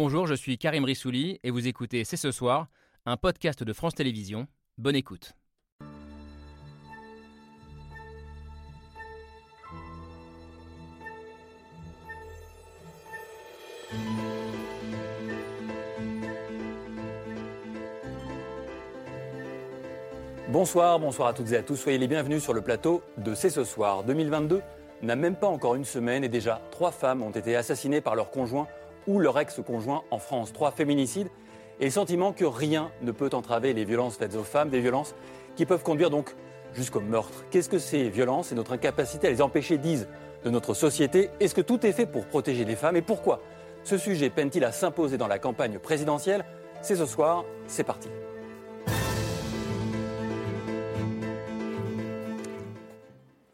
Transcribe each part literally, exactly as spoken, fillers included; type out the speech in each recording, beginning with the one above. Bonjour, je suis Karim Rissouli et vous écoutez C'est ce soir, un podcast de France Télévisions. Bonne écoute. Bonsoir, bonsoir à toutes et à tous. Soyez les bienvenus sur le plateau de C'est ce soir. deux mille vingt-deux n'a même pas encore une semaine et déjà trois femmes ont été assassinées par leur conjoint ou leur ex-conjoint en France. Trois féminicides et le sentiment que rien ne peut entraver les violences faites aux femmes, des violences qui peuvent conduire donc jusqu'au meurtre. Qu'est-ce que ces violences et notre incapacité à les empêcher disent de notre société? Est-ce que tout est fait pour protéger les femmes et pourquoi ce sujet peine-t-il à s'imposer dans la campagne présidentielle? C'est ce soir, c'est parti.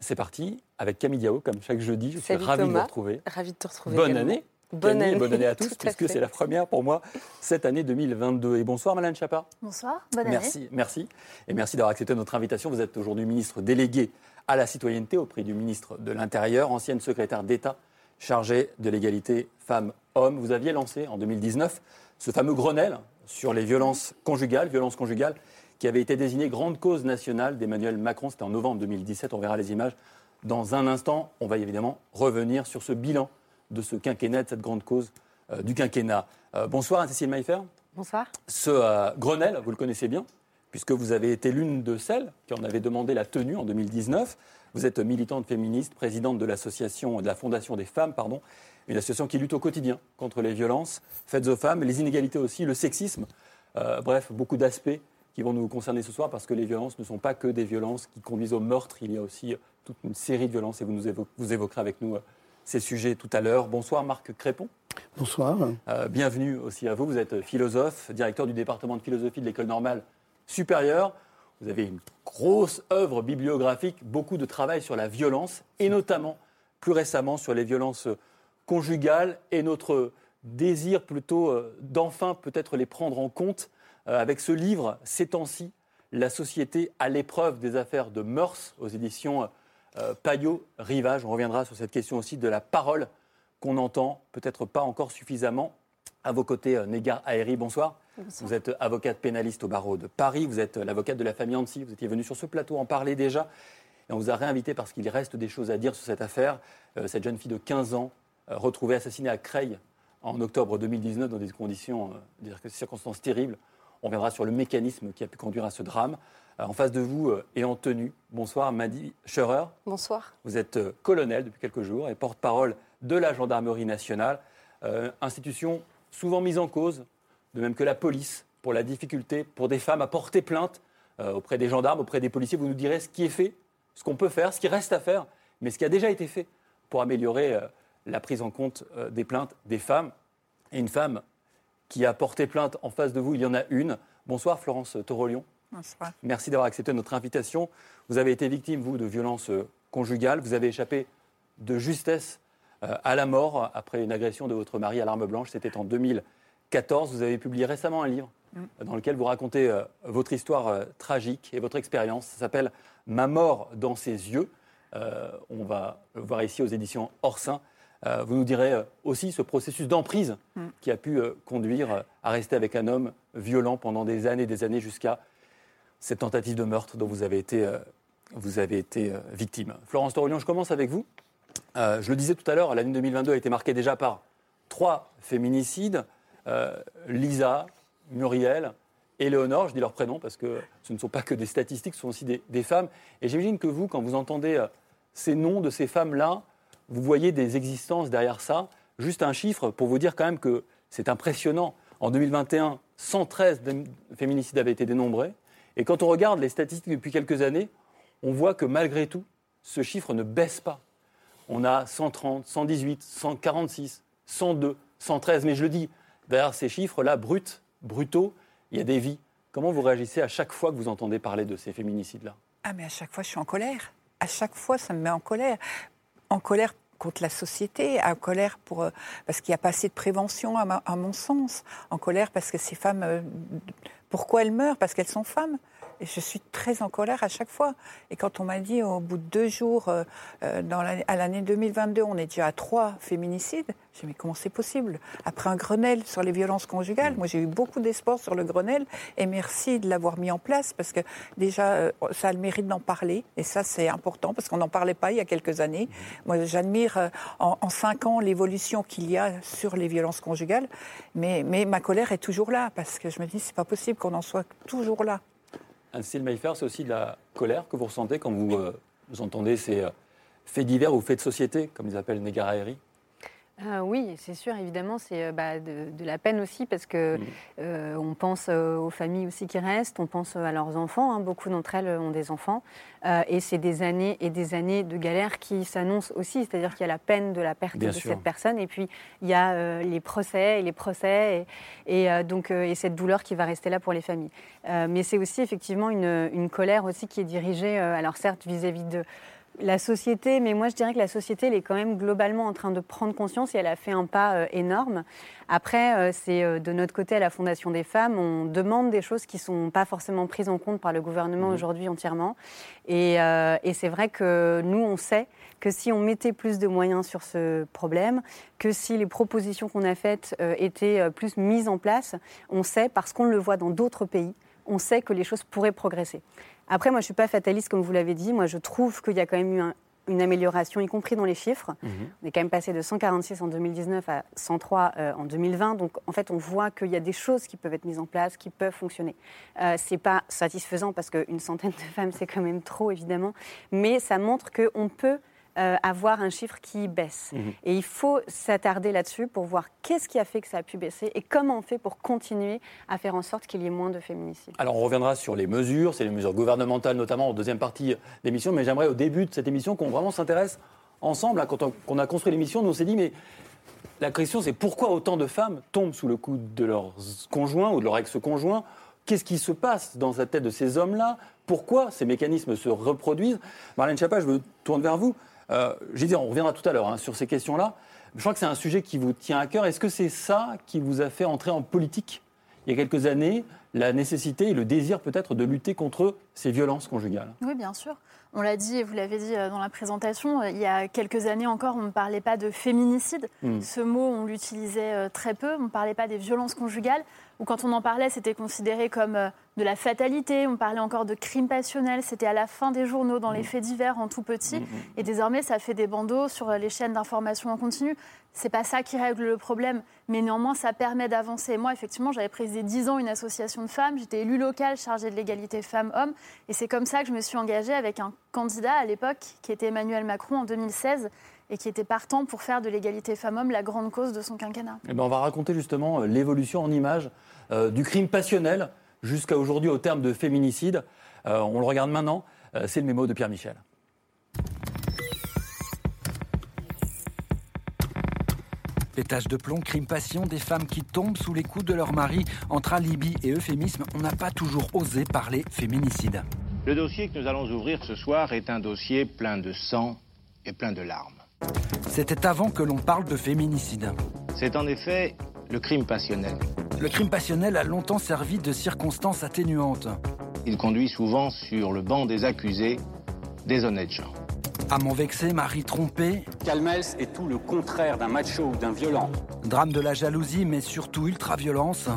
C'est parti, avec Camille Diao, comme chaque jeudi. Je suis Salut ravi Thomas. de vous retrouver. Ravi de te retrouver. Bonne année. Bonne année. Bonne année à tous, puisque à c'est la première pour moi cette année deux mille vingt-deux. Et bonsoir, Madame Chappard. Bonsoir, bonne merci, année. Merci, merci. Et merci d'avoir accepté notre invitation. Vous êtes aujourd'hui ministre déléguée à la citoyenneté auprès du ministre de l'Intérieur, ancienne secrétaire d'État chargée de l'égalité femmes-hommes. Vous aviez lancé en deux mille dix-neuf ce fameux Grenelle sur les violences conjugales, violences conjugales, qui avait été désignée grande cause nationale d'Emmanuel Macron. C'était en novembre deux mille dix-sept. On verra les images dans un instant. On va évidemment revenir sur ce bilan de ce quinquennat, de cette grande cause euh, du quinquennat. Euh, bonsoir, Anne-Cécile Mailfert. Bonsoir. Ce euh, Grenelle, vous le connaissez bien, puisque vous avez été l'une de celles qui en avait demandé la tenue en deux mille dix-neuf. Vous êtes militante féministe, présidente de l'association, de la Fondation des Femmes, pardon, une association qui lutte au quotidien contre les violences faites aux femmes, les inégalités aussi, le sexisme. Euh, bref, beaucoup d'aspects qui vont nous concerner ce soir, parce que les violences ne sont pas que des violences qui conduisent au meurtre. Il y a aussi toute une série de violences, et vous, nous évoquez, vous évoquerez avec nous ces sujets tout à l'heure. Bonsoir, Marc Crépon. Bonsoir. Euh, bienvenue aussi à vous. Vous êtes philosophe, directeur du département de philosophie de l'École normale supérieure. Vous avez une grosse œuvre bibliographique, beaucoup de travail sur la violence, et notamment, plus récemment, sur les violences conjugales, et notre désir plutôt euh, d'enfin peut-être les prendre en compte, Euh, avec ce livre, Ces temps-ci, la société à l'épreuve des affaires de mœurs, aux éditions euh, Payot Rivage. On reviendra sur cette question aussi de la parole qu'on entend peut-être pas encore suffisamment. À vos côtés, euh, Negar Haeri, bonsoir. bonsoir. Vous êtes avocate pénaliste au barreau de Paris. Vous êtes euh, l'avocate de la famille Hansi. Vous étiez venue sur ce plateau en parler déjà. Et on vous a réinvité parce qu'il reste des choses à dire sur cette affaire. Euh, cette jeune fille de quinze ans, euh, retrouvée assassinée à Creil en octobre deux mille dix-neuf dans des conditions, euh, des circonstances terribles. On reviendra sur le mécanisme qui a pu conduire à ce drame. En face de vous euh, et en tenue, bonsoir Maddy Scheurer. Bonsoir. Vous êtes euh, colonel depuis quelques jours et porte-parole de la gendarmerie nationale, euh, institution souvent mise en cause, de même que la police, pour la difficulté pour des femmes à porter plainte euh, auprès des gendarmes, auprès des policiers. Vous nous direz ce qui est fait, ce qu'on peut faire, ce qui reste à faire, mais ce qui a déjà été fait pour améliorer euh, la prise en compte euh, des plaintes des femmes. Et une femme qui a porté plainte en face de vous, il y en a une. Bonsoir Florence Torrollion. Bonsoir. Merci d'avoir accepté notre invitation. Vous avez été victime, vous, de violences conjugales. Vous avez échappé de justesse à la mort après une agression de votre mari à l'arme blanche. C'était en deux mille quatorze. Vous avez publié récemment un livre dans lequel vous racontez votre histoire tragique et votre expérience. Ça s'appelle « Ma mort dans ses yeux ». On va le voir ici aux éditions Orsain. Euh, vous nous direz euh, aussi ce processus d'emprise mm. qui a pu euh, conduire euh, à rester avec un homme violent pendant des années et des années jusqu'à cette tentative de meurtre dont vous avez été, euh, vous avez été euh, victime. Florence Torrollion, je commence avec vous. Euh, je le disais tout à l'heure, l'année deux mille vingt-deux a été marquée déjà par trois féminicides. Euh, Lisa, Muriel et Léonore, je dis leurs prénoms parce que ce ne sont pas que des statistiques, ce sont aussi des, des femmes. Et j'imagine que vous, quand vous entendez euh, ces noms de ces femmes-là, vous voyez des existences derrière ça. Juste un chiffre pour vous dire quand même que c'est impressionnant. En deux mille vingt et un, cent treize féminicides avaient été dénombrés. Et quand on regarde les statistiques depuis quelques années, on voit que malgré tout, ce chiffre ne baisse pas. On a cent trente, cent dix-huit, cent quarante-six, cent deux, cent treize. Mais je le dis, derrière ces chiffres-là, bruts, brutaux, il y a des vies. Comment vous réagissez à chaque fois que vous entendez parler de ces féminicides-là ? Ah mais à chaque fois, je suis en colère. À chaque fois, ça me met en colère. En colère contre la société, en colère pour, parce qu'il n'y a pas assez de prévention, à, ma, à mon sens. En colère parce que ces femmes, euh, pourquoi elles meurent ? Parce qu'elles sont femmes. Et je suis très en colère à chaque fois. Et quand on m'a dit, au bout de deux jours, euh, dans l'année, à l'année deux mille vingt-deux, on est déjà à trois féminicides, j'ai dit, mais comment c'est possible ? Après un Grenelle sur les violences conjugales, mmh. moi j'ai eu beaucoup d'espoir sur le Grenelle, et merci de l'avoir mis en place, parce que déjà, euh, ça a le mérite d'en parler, et ça c'est important, parce qu'on n'en parlait pas il y a quelques années. Mmh. Moi j'admire euh, en, en cinq ans l'évolution qu'il y a sur les violences conjugales, mais, mais ma colère est toujours là, parce que je me dis, c'est pas possible qu'on en soit toujours là. Anne-Cécile Mailfert, c'est aussi de la colère que vous ressentez quand vous, euh, vous entendez ces euh, faits divers ou faits de société, comme ils appellent Negar Haeri. Ah oui, c'est sûr, évidemment, c'est bah, de, de la peine aussi, parce qu'on mmh. euh, pense euh, aux familles aussi qui restent, on pense à leurs enfants, hein, beaucoup d'entre elles ont des enfants, euh, et c'est des années et des années de galère qui s'annoncent aussi, c'est-à-dire qu'il y a la peine de la perte Bien de sûr. cette personne, et puis il y a euh, les procès et les procès, et, et, euh, donc, euh, et cette douleur qui va rester là pour les familles. Euh, mais c'est aussi effectivement une, une colère aussi qui est dirigée, euh, alors certes vis-à-vis de... la société, mais moi je dirais que la société elle est quand même globalement en train de prendre conscience et elle a fait un pas euh, énorme. Après, euh, c'est euh, de notre côté à la Fondation des Femmes, on demande des choses qui ne sont pas forcément prises en compte par le gouvernement mmh. aujourd'hui entièrement. Et, euh, et c'est vrai que nous on sait que si on mettait plus de moyens sur ce problème, que si les propositions qu'on a faites euh, étaient euh, plus mises en place, on sait, parce qu'on le voit dans d'autres pays, on sait que les choses pourraient progresser. Après, moi, je ne suis pas fataliste, comme vous l'avez dit. Moi, je trouve qu'il y a quand même eu un, une amélioration, y compris dans les chiffres. Mmh. On est quand même passé de cent quarante-six en deux mille dix-neuf à cent trois euh, en deux mille vingt. Donc, en fait, on voit qu'il y a des choses qui peuvent être mises en place, qui peuvent fonctionner. Euh, ce n'est pas satisfaisant, parce qu'une centaine de femmes, c'est quand même trop, évidemment. Mais ça montre qu'on peut euh, avoir un chiffre qui baisse. Mmh. Et il faut s'attarder là-dessus pour voir qu'est-ce qui a fait que ça a pu baisser et comment on fait pour continuer à faire en sorte qu'il y ait moins de féminicides. Alors on reviendra sur les mesures, c'est les mesures gouvernementales notamment en deuxième partie d'émission, mais j'aimerais au début de cette émission qu'on vraiment s'intéresse ensemble. Quand on a construit l'émission, nous on s'est dit mais la question c'est pourquoi autant de femmes tombent sous le coup de leurs conjoints ou de leurs ex-conjoints ? Qu'est-ce qui se passe dans la tête de ces hommes-là ? Pourquoi ces mécanismes se reproduisent ? Marlène Schiappa, je me tourne vers vous. Euh, j'ai dit, on reviendra tout à l'heure hein, sur ces questions-là. Je crois que c'est un sujet qui vous tient à cœur. Est-ce que c'est ça qui vous a fait entrer en politique il y a quelques années, la nécessité et le désir peut-être de lutter contre ces violences conjugales ? Oui, bien sûr. On l'a dit et vous l'avez dit dans la présentation, il y a quelques années encore, on ne parlait pas de féminicide. Mmh. Ce mot, on l'utilisait très peu. On ne parlait pas des violences conjugales. Ou quand on en parlait, c'était considéré comme de la fatalité. On parlait encore de crime passionnel. C'était à la fin des journaux, dans mmh. les faits divers, en tout petit. Mmh. Et désormais, ça fait des bandeaux sur les chaînes d'information en continu. C'est pas ça qui règle le problème. Mais néanmoins, ça permet d'avancer. Moi, effectivement, j'avais présidé dix ans une association de femmes. J'étais élue locale chargée de l'égalité femmes-hommes. Et c'est comme ça que je me suis engagée avec un candidat à l'époque, qui était Emmanuel Macron en deux mille seize, et qui était partant pour faire de l'égalité femmes-hommes la grande cause de son quinquennat. Et ben on va raconter justement l'évolution en images euh, du crime passionnel jusqu'à aujourd'hui au terme de féminicide. Euh, on le regarde maintenant, euh, c'est le mémo de Pierre Michel. Pétage de plomb, crime passion, des femmes qui tombent sous les coups de leur mari. Entre alibi et euphémisme, on n'a pas toujours osé parler féminicide. Le dossier que nous allons ouvrir ce soir est un dossier plein de sang et plein de larmes. C'était avant que l'on parle de féminicide. C'est en effet le crime passionnel. Le crime passionnel a longtemps servi de circonstance atténuante. Il conduit souvent sur le banc des accusés, des honnêtes gens. Amant vexé, mari trompé. Calmels est tout le contraire d'un macho ou d'un violent. Drame de la jalousie, mais surtout ultra-violence.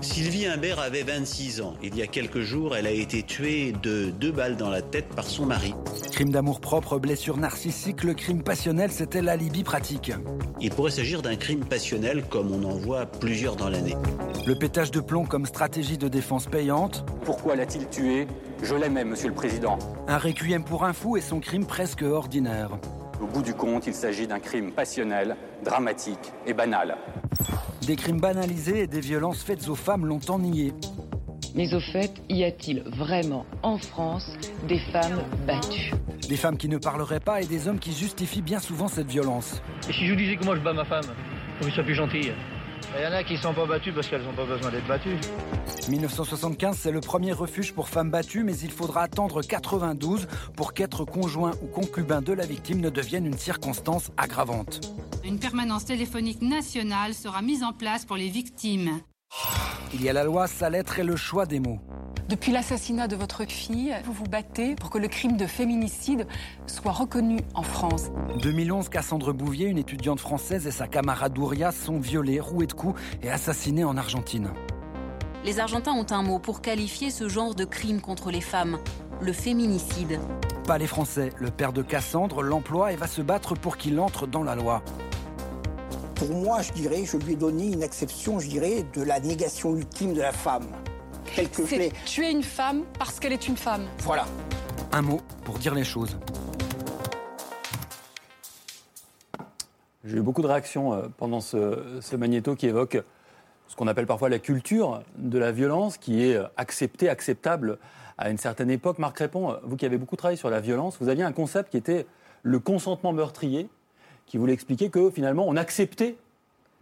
Sylvie Imbert avait vingt-six ans. Il y a quelques jours, elle a été tuée de deux balles dans la tête par son mari. Crime d'amour-propre, blessure narcissique, le crime passionnel, c'était l'alibi pratique. Il pourrait s'agir d'un crime passionnel comme on en voit plusieurs dans l'année. Le pétage de plomb comme stratégie de défense payante. Pourquoi l'a-t-il tué ? Je l'aimais, monsieur le président. Un requiem pour un fou et son crime presque ordinaire. Au bout du compte, il s'agit d'un crime passionnel, dramatique et banal. Des crimes banalisés et des violences faites aux femmes longtemps niées. Mais au fait, y a-t-il vraiment en France des femmes battues ? Des femmes qui ne parleraient pas et des hommes qui justifient bien souvent cette violence. Et si je vous disais que moi je bats ma femme, pour que je sois plus gentille ? Il y en a qui ne sont pas battues parce qu'elles n'ont pas besoin d'être battues. dix-neuf cent soixante-quinze, c'est le premier refuge pour femmes battues, mais il faudra attendre quatre-vingt-douze pour qu'être conjoint ou concubin de la victime ne devienne une circonstance aggravante. Une permanence téléphonique nationale sera mise en place pour les victimes. Il y a la loi, sa lettre et le choix des mots. Depuis l'assassinat de votre fille, vous vous battez pour que le crime de féminicide soit reconnu en France. deux mille onze, Cassandre Bouvier, une étudiante française, et sa camarade Ouria sont violées, rouées de coups et assassinées en Argentine. Les Argentins ont un mot pour qualifier ce genre de crime contre les femmes, le féminicide. Pas les Français. Le père de Cassandre l'emploie et va se battre pour qu'il entre dans la loi. Pour moi, je dirais, je lui ai donné une exception, je dirais, de la négation ultime de la femme. Telle que c'est tuer une femme parce qu'elle est une femme. Voilà. Un mot pour dire les choses. J'ai eu beaucoup de réactions pendant ce, ce magnéto qui évoque ce qu'on appelle parfois la culture de la violence, qui est acceptée, acceptable à une certaine époque. Marc Crépon, vous qui avez beaucoup travaillé sur la violence, vous aviez un concept qui était le consentement meurtrier, qui voulait expliquer que finalement on acceptait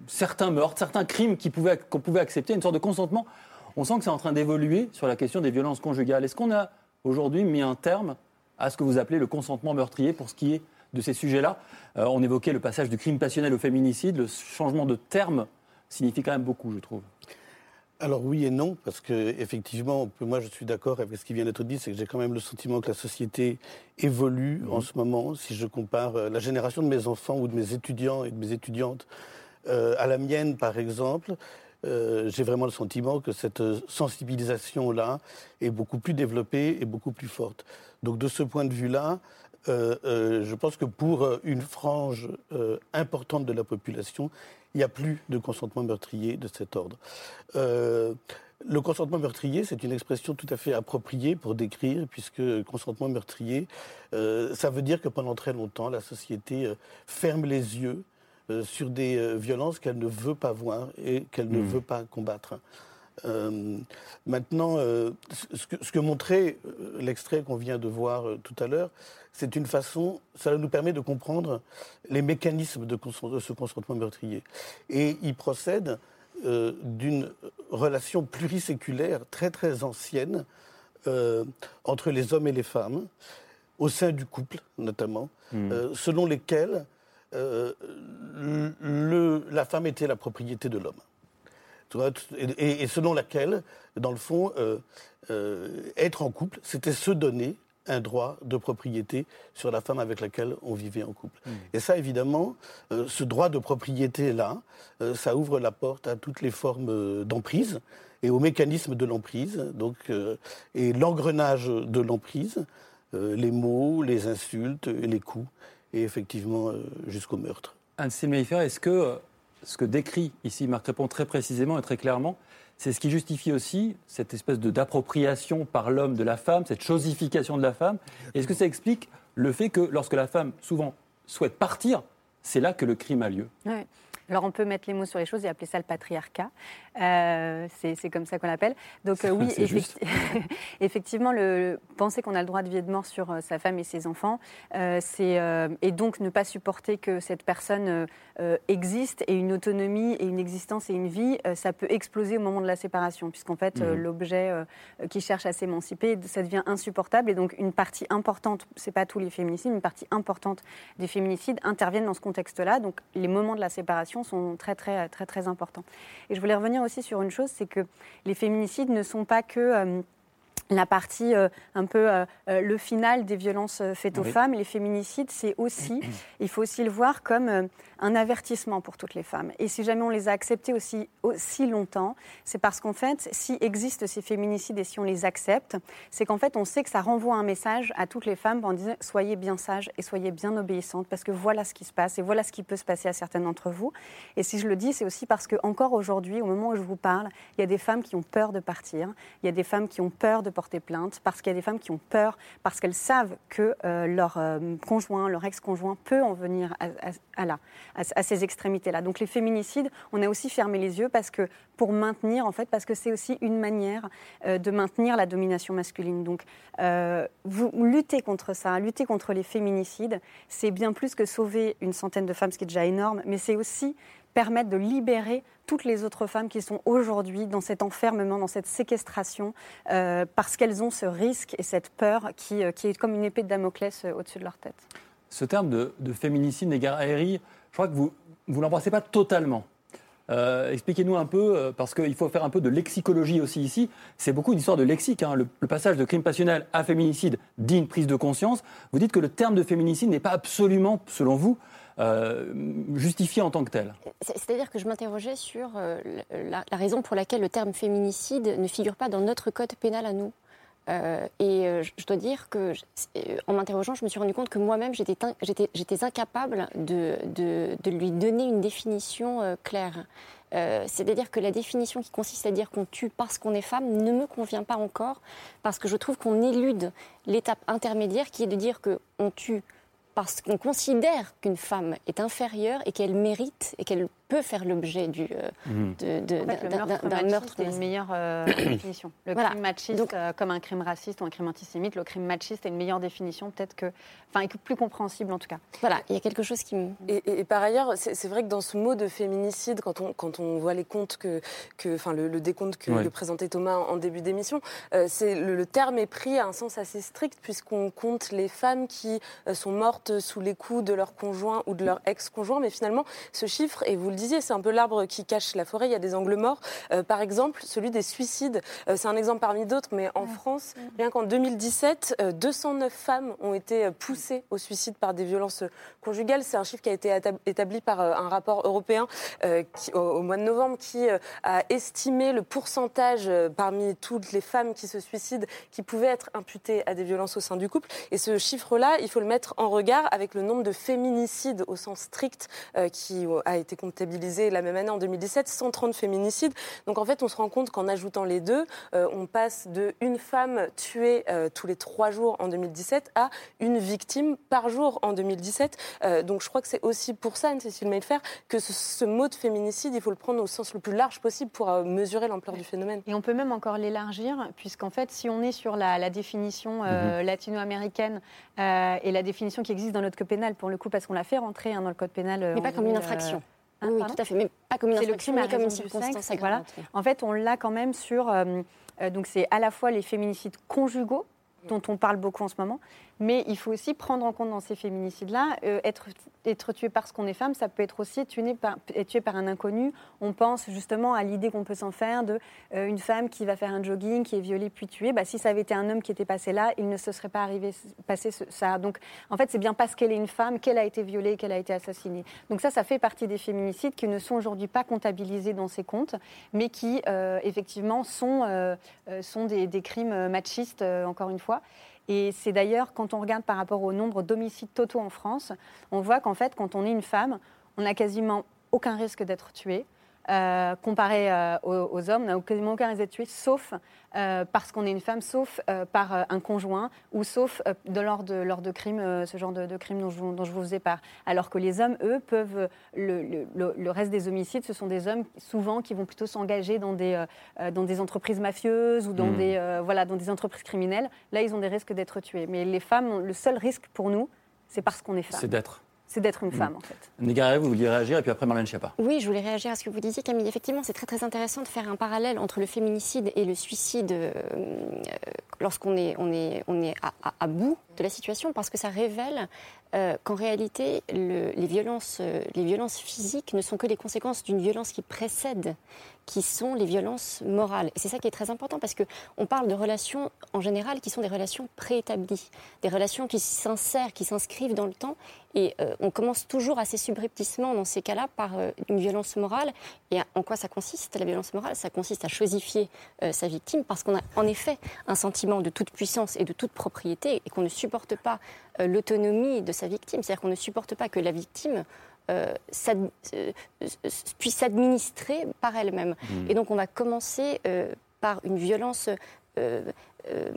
certains meurtres, certains crimes qui pouvaient, qu'on pouvait accepter, une sorte de consentement. On sent que c'est en train d'évoluer sur la question des violences conjugales. Est-ce qu'on a aujourd'hui mis un terme à ce que vous appelez le consentement meurtrier pour ce qui est de ces sujets-là ? euh, On évoquait le passage du crime passionnel au féminicide. Le changement de terme signifie quand même beaucoup, je trouve. Alors oui et non, parce que effectivement, moi je suis d'accord avec ce qui vient d'être dit, c'est que j'ai quand même le sentiment que la société évolue mmh. en ce moment. Si je compare la génération de mes enfants ou de mes étudiants et de mes étudiantes euh, à la mienne, par exemple, euh, j'ai vraiment le sentiment que cette sensibilisation-là est beaucoup plus développée et beaucoup plus forte. Donc de ce point de vue-là, euh, euh, je pense que pour une frange euh, importante de la population, il n'y a plus de consentement meurtrier de cet ordre. Euh, le consentement meurtrier, c'est une expression tout à fait appropriée pour décrire, puisque consentement meurtrier, euh, ça veut dire que pendant très longtemps, la société euh, ferme les yeux euh, sur des euh, violences qu'elle ne veut pas voir et qu'elle mmh. ne veut pas combattre. Euh, maintenant, euh, ce, que, ce que montrait euh, l'extrait qu'on vient de voir euh, tout à l'heure, c'est une façon, ça nous permet de comprendre les mécanismes de, cons- de ce consentement meurtrier. Et il procède euh, d'une relation pluriséculaire très très ancienne euh, entre les hommes et les femmes, au sein du couple notamment, mmh. euh, selon lesquels euh, le, la femme était la propriété de l'homme. Et, et selon laquelle, dans le fond, euh, euh, être en couple, c'était se donner un droit de propriété sur la femme avec laquelle on vivait en couple. Mmh. Et ça, évidemment, euh, ce droit de propriété-là, euh, ça ouvre la porte à toutes les formes euh, d'emprise et aux mécanismes de l'emprise, donc, euh, et l'engrenage de l'emprise, euh, les mots, les insultes, les coups, et effectivement euh, jusqu'au meurtre. Anne-Cécile Mailfert, est-ce que... ce que décrit ici Marc Crépon très précisément et très clairement, c'est ce qui justifie aussi cette espèce de, d'appropriation par l'homme de la femme, cette chosification de la femme. Et est-ce que ça explique le fait que lorsque la femme, souvent, souhaite partir, c'est là que le crime a lieu ? Oui. Alors on peut mettre les mots sur les choses et appeler ça le patriarcat. Euh, c'est, c'est comme ça qu'on l'appelle. Donc euh, oui, effecti- effectivement, le, le, penser qu'on a le droit de vie et de mort sur euh, sa femme et ses enfants, euh, c'est, euh, et donc ne pas supporter que cette personne euh, existe et une autonomie et une existence et une vie, euh, ça peut exploser au moment de la séparation, puisqu'en fait mmh. euh, l'objet euh, qui cherche à s'émanciper, ça devient insupportable. Et donc une partie importante, c'est pas tous les féminicides, une partie importante des féminicides interviennent dans ce contexte-là. Donc les moments de la séparation sont très, très, très, très importants. Et je voulais revenir aussi sur une chose, c'est que les féminicides ne sont pas que... Euh la partie, euh, un peu euh, le final des violences faites aux oui. femmes, les féminicides, c'est aussi, il faut aussi le voir comme euh, un avertissement pour toutes les femmes. Et si jamais on les a acceptées aussi, aussi longtemps, c'est parce qu'en fait, si existent ces féminicides et si on les accepte, c'est qu'en fait, on sait que ça renvoie un message à toutes les femmes en disant « soyez bien sages et soyez bien obéissantes parce que voilà ce qui se passe et voilà ce qui peut se passer à certaines d'entre vous ». Et si je le dis, c'est aussi parce qu'encore aujourd'hui, au moment où je vous parle, il y a des femmes qui ont peur de partir, il y a des femmes qui ont peur de porter plainte, parce qu'il y a des femmes qui ont peur, parce qu'elles savent que euh, leur euh, conjoint, leur ex-conjoint peut en venir à, à, à là, à, à ces extrémités-là. Donc les féminicides, on a aussi fermé les yeux parce que pour maintenir, en fait, parce que c'est aussi une manière euh, de maintenir la domination masculine. Donc euh, vous luttez contre ça, lutter contre les féminicides, c'est bien plus que sauver une centaine de femmes, ce qui est déjà énorme, mais c'est aussi permettre de libérer toutes les autres femmes qui sont aujourd'hui dans cet enfermement, dans cette séquestration, euh, parce qu'elles ont ce risque et cette peur qui, euh, qui est comme une épée de Damoclès euh, au-dessus de leur tête. Ce terme de, de féminicide, Negar Haeri, je crois que vous ne l'embrassez pas totalement. Euh, expliquez-nous un peu, parce qu'il faut faire un peu de lexicologie aussi ici. C'est beaucoup une histoire de lexique. Hein. Le, le passage de crime passionnel à féminicide dit une prise de conscience. Vous dites que le terme de féminicide n'est pas absolument, selon vous, Euh, justifiée en tant que telle. C'est-à-dire que je m'interrogeais sur euh, la, la raison pour laquelle le terme féminicide ne figure pas dans notre code pénal à nous. Euh, et euh, je dois dire que, en m'interrogeant, je me suis rendu compte que moi-même, j'étais, in, j'étais, j'étais incapable de, de, de lui donner une définition euh, claire. Euh, c'est-à-dire que la définition qui consiste à dire qu'on tue parce qu'on est femme ne me convient pas encore, parce que je trouve qu'on élude l'étape intermédiaire qui est de dire qu'on tue parce qu'on considère qu'une femme est inférieure et qu'elle mérite et qu'elle peut faire l'objet du, euh, mmh. de, de, en fait, d'un, le meurtre d'un, d'un meurtre. C'est une meilleure euh, définition. Le voilà. crime machiste, donc, euh, comme un crime raciste ou un crime antisémite, le crime machiste est une meilleure définition, peut-être que, enfin, plus compréhensible en tout cas. Voilà, il y a quelque chose qui me. Et, et, et par ailleurs, c'est, c'est vrai que dans ce mot de féminicide, quand on quand on voit les comptes que, enfin, que, le, le décompte que, oui. que présentait Thomas en, en début d'émission, euh, c'est le, le terme est pris à un sens assez strict puisqu'on compte les femmes qui euh, sont mortes sous les coups de leur conjoint ou de leur ex-conjoint, mais finalement, ce chiffre, et vous le disiez, c'est un peu l'arbre qui cache la forêt, il y a des angles morts, euh, par exemple, celui des suicides, euh, c'est un exemple parmi d'autres, mais en France, rien qu'en deux mille dix-sept, euh, deux cent neuf femmes ont été poussées au suicide par des violences conjugales, c'est un chiffre qui a été établi par euh, un rapport européen euh, qui, au, au mois de novembre, qui euh, a estimé le pourcentage euh, parmi toutes les femmes qui se suicident, qui pouvaient être imputées à des violences au sein du couple, et ce chiffre-là, il faut le mettre en regard avec le nombre de féminicides au sens strict euh, qui a été comptabilisé la même année en deux mille dix-sept, cent trente féminicides. Donc en fait, on se rend compte qu'en ajoutant les deux, euh, on passe de une femme tuée euh, tous les trois jours en deux mille dix-sept à une victime par jour en deux mille dix-sept. Euh, donc je crois que c'est aussi pour ça, Anne-Cécile Mailfert, que ce, ce mot de féminicide, il faut le prendre au sens le plus large possible pour euh, mesurer l'ampleur du phénomène. Et on peut même encore l'élargir, puisqu'en fait, si on est sur la, la définition euh, mmh. latino-américaine euh, et la définition qui existe dans notre code pénal, pour le coup, parce qu'on l'a fait rentrer hein, dans le code pénal. Mais pas comme une infraction. Euh... Oui, ah, tout à fait, mais pas comme une infraction, mais comme une circonstance aggravante. Voilà. En fait, on l'a quand même sur... Euh, euh, donc, c'est à la fois les féminicides conjugaux, dont on parle beaucoup en ce moment, mais il faut aussi prendre en compte dans ces féminicides-là, euh, être, être tué parce qu'on est femme, ça peut être aussi tué par, être tué par un inconnu. On pense justement à l'idée qu'on peut s'en faire de euh, une femme qui va faire un jogging, qui est violée puis tuée. Bah, si ça avait été un homme qui était passé là, il ne se serait pas arrivé passer ce, ça. Donc, en fait, c'est bien parce qu'elle est une femme qu'elle a été violée, qu'elle a été assassinée. Donc ça, ça fait partie des féminicides qui ne sont aujourd'hui pas comptabilisés dans ces comptes, mais qui euh, effectivement sont euh, sont des, des crimes machistes euh, encore une fois. Et c'est d'ailleurs, quand on regarde par rapport au nombre d'homicides totaux en France, on voit qu'en fait, quand on est une femme, on n'a quasiment aucun risque d'être tuée. Euh, comparé euh, aux, aux hommes, on n'a quasiment aucun risque d'être tuée, sauf euh, parce qu'on est une femme, sauf euh, par euh, un conjoint, ou sauf euh, de, lors, de, lors de crimes, euh, ce genre de, de crimes dont je, dont je vous faisais part. Alors que les hommes, eux, peuvent... Le, le, le reste des homicides, ce sont des hommes, souvent, qui vont plutôt s'engager dans des, euh, dans des entreprises mafieuses ou dans, mmh. des, euh, voilà, dans des entreprises criminelles. Là, ils ont des risques d'être tués. Mais les femmes, le seul risque pour nous, c'est parce qu'on est femme. C'est d'être. C'est d'être une femme, mmh. en fait. Negar, vous vouliez réagir, et puis après Marlène Schiappa. Oui, je voulais réagir à ce que vous disiez, Camille. Effectivement, c'est très, très intéressant de faire un parallèle entre le féminicide et le suicide euh, lorsqu'on est, on est, on est à, à, à bout de la situation, parce que ça révèle euh, qu'en réalité, le, les, violences, euh, les violences physiques ne sont que les conséquences d'une violence qui précède, qui sont les violences morales. Et c'est ça qui est très important, parce qu'on parle de relations, en général, qui sont des relations préétablies, des relations qui s'insèrent, qui s'inscrivent dans le temps, et euh, on commence toujours assez subrepticement dans ces cas-là par euh, une violence morale. Et en quoi ça consiste, la violence morale ? Ça consiste à chosifier euh, sa victime, parce qu'on a en effet un sentiment de toute puissance et de toute propriété, et qu'on ne supporte pas euh, l'autonomie de sa victime, c'est-à-dire qu'on ne supporte pas que la victime Euh, s'ad- euh, puisse s'administrer par elle-même. Mmh. Et donc on va commencer euh, par une violence euh, euh,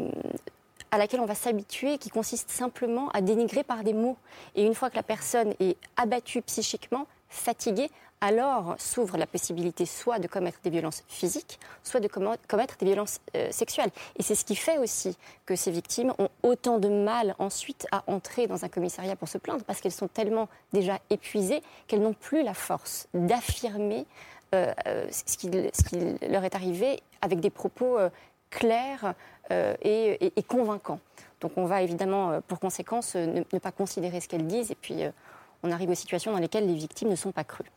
à laquelle on va s'habituer, qui consiste simplement à dénigrer par des mots. Et une fois que la personne est abattue psychiquement, fatiguée, alors s'ouvre la possibilité soit de commettre des violences physiques, soit de commettre des violences euh, sexuelles. Et c'est ce qui fait aussi que ces victimes ont autant de mal ensuite à entrer dans un commissariat pour se plaindre, parce qu'elles sont tellement déjà épuisées qu'elles n'ont plus la force d'affirmer euh, ce, qui, ce qui leur est arrivé avec des propos euh, clairs euh, et, et, et convaincants. Donc on va évidemment, pour conséquence, ne, ne pas considérer ce qu'elles disent, et puis euh, on arrive aux situations dans lesquelles les victimes ne sont pas crues.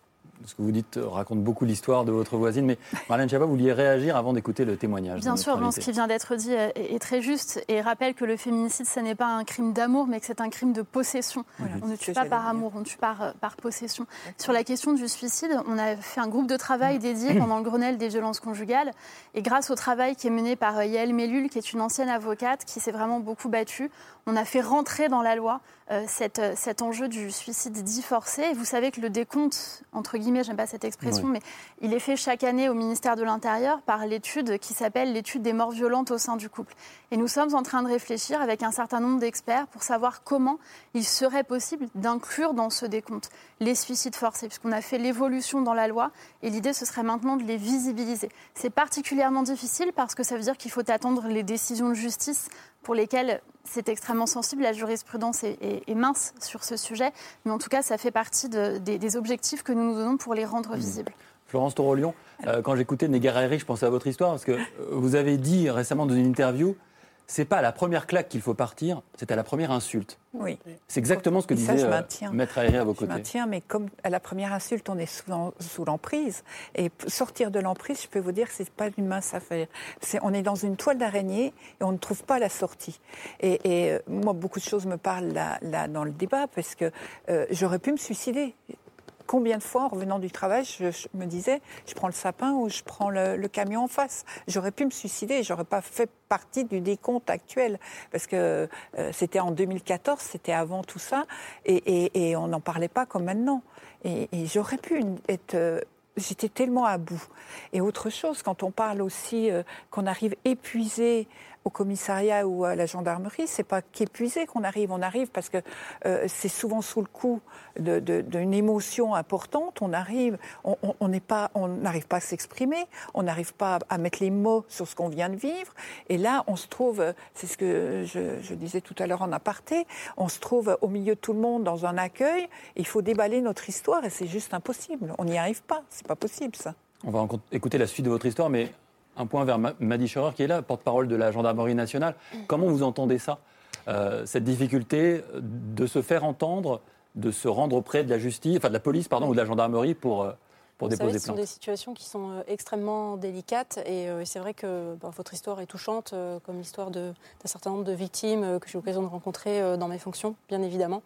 ce que vous dites raconte beaucoup l'histoire de votre voisine, mais Marlène Schiappa, vous vouliez réagir avant d'écouter le témoignage. Bien sûr, non, ce qui vient d'être dit est, est très juste et rappelle que le féminicide, ce n'est pas un crime d'amour, mais que c'est un crime de possession. Voilà, on ne tue pas par amour, on tue par, par possession. Sur la question du suicide, on a fait un groupe de travail dédié pendant le Grenelle des violences conjugales, et grâce au travail qui est mené par Yael Mellul, qui est une ancienne avocate, qui s'est vraiment beaucoup battue, on a fait rentrer dans la loi euh, cette, cet enjeu du suicide dit forcé. Et vous savez que le décompte, entre guillemets, j'aime pas cette expression, oui. mais il est fait chaque année au ministère de l'Intérieur par l'étude qui s'appelle l'étude des morts violentes au sein du couple. Et nous sommes en train de réfléchir avec un certain nombre d'experts pour savoir comment il serait possible d'inclure dans ce décompte les suicides forcés, puisqu'on a fait l'évolution dans la loi et l'idée, ce serait maintenant de les visibiliser. C'est particulièrement difficile parce que ça veut dire qu'il faut attendre les décisions de justice pour lesquelles c'est extrêmement sensible, la jurisprudence est, est, est mince sur ce sujet, mais en tout cas ça fait partie de, des, des objectifs que nous nous donnons pour les rendre visibles. Florence Torrollion, euh, quand j'écoutais Negar Haeri, je pensais à votre histoire, parce que vous avez dit récemment dans une interview, c'est pas à la première claque qu'il faut partir, c'est à la première insulte. Oui. C'est exactement ce que disait ça, euh, Maître Haeri à vos côtés. Je maintiens, mais comme à la première insulte, on est souvent sous l'emprise. Et sortir de l'emprise, je peux vous dire que ce n'est pas une mince affaire. C'est, on est dans une toile d'araignée et on ne trouve pas la sortie. Et, et moi, beaucoup de choses me parlent là, là dans le débat, parce que euh, j'aurais pu me suicider. Combien de fois, en revenant du travail, je, je me disais, je prends le sapin ou je prends le, le camion en face. J'aurais pu me suicider, j'aurais pas fait partie du décompte actuel. Parce que euh, c'était en deux mille quatorze, c'était avant tout ça, et, et, et on n'en parlait pas comme maintenant. Et, et j'aurais pu être... Euh, j'étais tellement à bout. Et autre chose, quand on parle aussi, euh, qu'on arrive épuisé au commissariat ou à la gendarmerie, c'est pas qu'épuisé qu'on arrive, on arrive parce que euh, c'est souvent sous le coup de, de, d'une émotion importante, on arrive, on, on, on n'est pas, on n'arrive pas à s'exprimer, on n'arrive pas à, à mettre les mots sur ce qu'on vient de vivre, et là on se trouve, c'est ce que je, je disais tout à l'heure en aparté, on se trouve au milieu de tout le monde dans un accueil, il faut déballer notre histoire et c'est juste impossible, on n'y arrive pas, c'est pas possible ça. On va écouter la suite de votre histoire, mais un point vers Maddy Scheurer qui est là, porte-parole de la gendarmerie nationale. Comment vous entendez ça, euh, cette difficulté de se faire entendre, de se rendre auprès de la justice, enfin de la police pardon, ou de la gendarmerie pour, pour déposer plainte ? Vous savez, ce sont des situations qui sont extrêmement délicates et euh, c'est vrai que bah, votre histoire est touchante, euh, comme l'histoire de, d'un certain nombre de victimes euh, que j'ai eu l'occasion de rencontrer euh, dans mes fonctions, bien évidemment.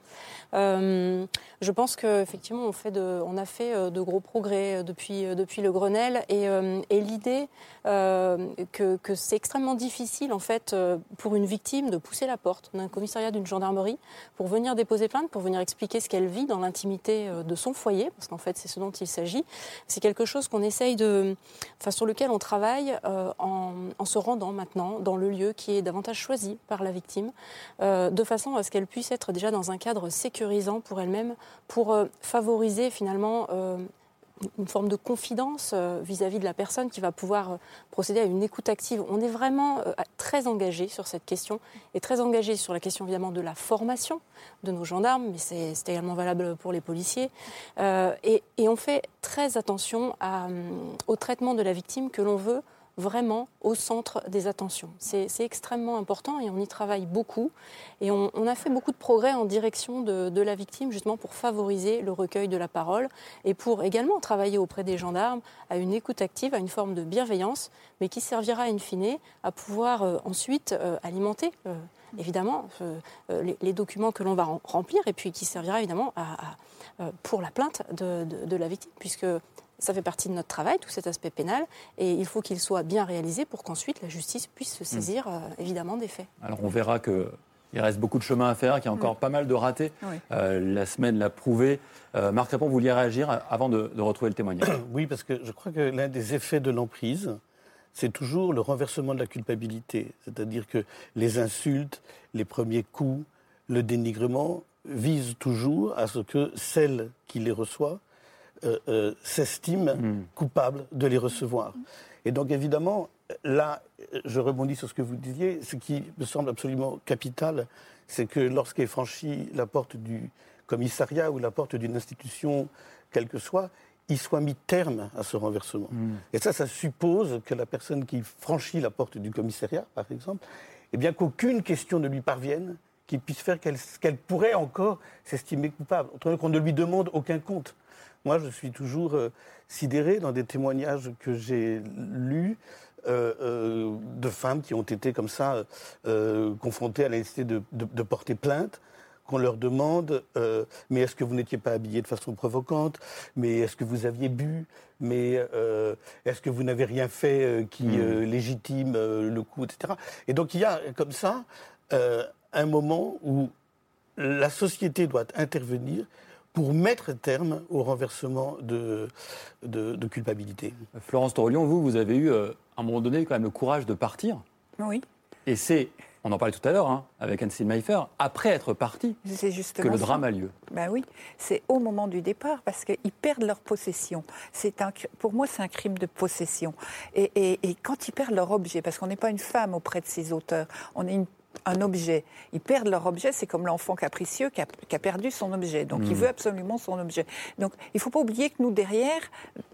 Euh, je pense qu'effectivement, on, fait de, on a fait de gros progrès depuis, depuis le Grenelle et, euh, et l'idée... Euh, que, que c'est extrêmement difficile en fait euh, pour une victime de pousser la porte d'un commissariat, d'une gendarmerie pour venir déposer plainte, pour venir expliquer ce qu'elle vit dans l'intimité euh, de son foyer, parce qu'en fait c'est ce dont il s'agit. C'est quelque chose qu'on essaye de, enfin sur lequel on travaille euh, en, en se rendant maintenant dans le lieu qui est davantage choisi par la victime, euh, de façon à ce qu'elle puisse être déjà dans un cadre sécurisant pour elle-même, pour euh, favoriser finalement euh, une forme de confidence vis-à-vis de la personne qui va pouvoir procéder à une écoute active. On est vraiment très engagé sur cette question et très engagé sur la question évidemment de la formation de nos gendarmes, mais c'est, c'est également valable pour les policiers. Euh, et, et on fait très attention à, au traitement de la victime que l'on veut vraiment au centre des attentions. C'est, c'est extrêmement important et on y travaille beaucoup. Et on, on a fait beaucoup de progrès en direction de, de la victime, justement pour favoriser le recueil de la parole et pour également travailler auprès des gendarmes à une écoute active, à une forme de bienveillance, mais qui servira in fine à pouvoir euh, ensuite euh, alimenter euh, évidemment euh, les, les documents que l'on va rem- remplir et puis qui servira évidemment à, à, euh, pour la plainte de, de, de la victime, puisque ça fait partie de notre travail, tout cet aspect pénal, et il faut qu'il soit bien réalisé pour qu'ensuite la justice puisse se saisir, euh, évidemment, des faits. Alors on verra qu'il reste beaucoup de chemin à faire, qu'il y a encore mmh. pas mal de ratés. Oui. Euh, la semaine l'a prouvé. Euh, Marc Crépon, vous vouliez réagir avant de, de retrouver le témoignage. Oui, parce que je crois que l'un des effets de l'emprise, c'est toujours le renversement de la culpabilité. C'est-à-dire que les insultes, les premiers coups, le dénigrement visent toujours à ce que celle qui les reçoit Euh, euh, s'estiment mmh. coupables de les recevoir. Et donc évidemment, là, je rebondis sur ce que vous disiez, ce qui me semble absolument capital, c'est que lorsqu'est franchie la porte du commissariat ou la porte d'une institution, quelle que soit, il soit mis terme à ce renversement. Mmh. Et ça, ça suppose que la personne qui franchit la porte du commissariat, par exemple, eh bien qu'aucune question ne lui parvienne, qui puisse faire qu'elle, qu'elle pourrait encore s'estimer coupable. Autrement qu'on ne lui demande aucun compte. Moi, je suis toujours euh, sidéré dans des témoignages que j'ai lus euh, euh, de femmes qui ont été comme ça euh, confrontées à la nécessité de, de, de porter plainte, qu'on leur demande euh, « mais est-ce que vous n'étiez pas habillée de façon provocante ? Mais est-ce que vous aviez bu ? Mais euh, est-ce que vous n'avez rien fait euh, qui euh, légitime euh, le coup ?» et cetera. Et donc il y a comme ça euh, un moment où la société doit intervenir pour mettre terme au renversement de, de, de culpabilité. Florence Torrollion, vous, vous avez eu euh, à un moment donné quand même le courage de partir. Oui. Et c'est... On en parlait tout à l'heure, hein, avec Anne-Cécile Mailfert, après être parti, c'est justement que le drame ça. a lieu. Ben oui, c'est au moment du départ, parce qu'ils perdent leur possession. C'est un, pour moi, c'est un crime de possession. Et, et, et quand ils perdent leur objet, parce qu'on n'est pas une femme auprès de ces auteurs, on est une un objet. Ils perdent leur objet, c'est comme l'enfant capricieux qui a, qui a perdu son objet. Donc, mmh. il veut absolument son objet. Donc, il ne faut pas oublier que nous, derrière,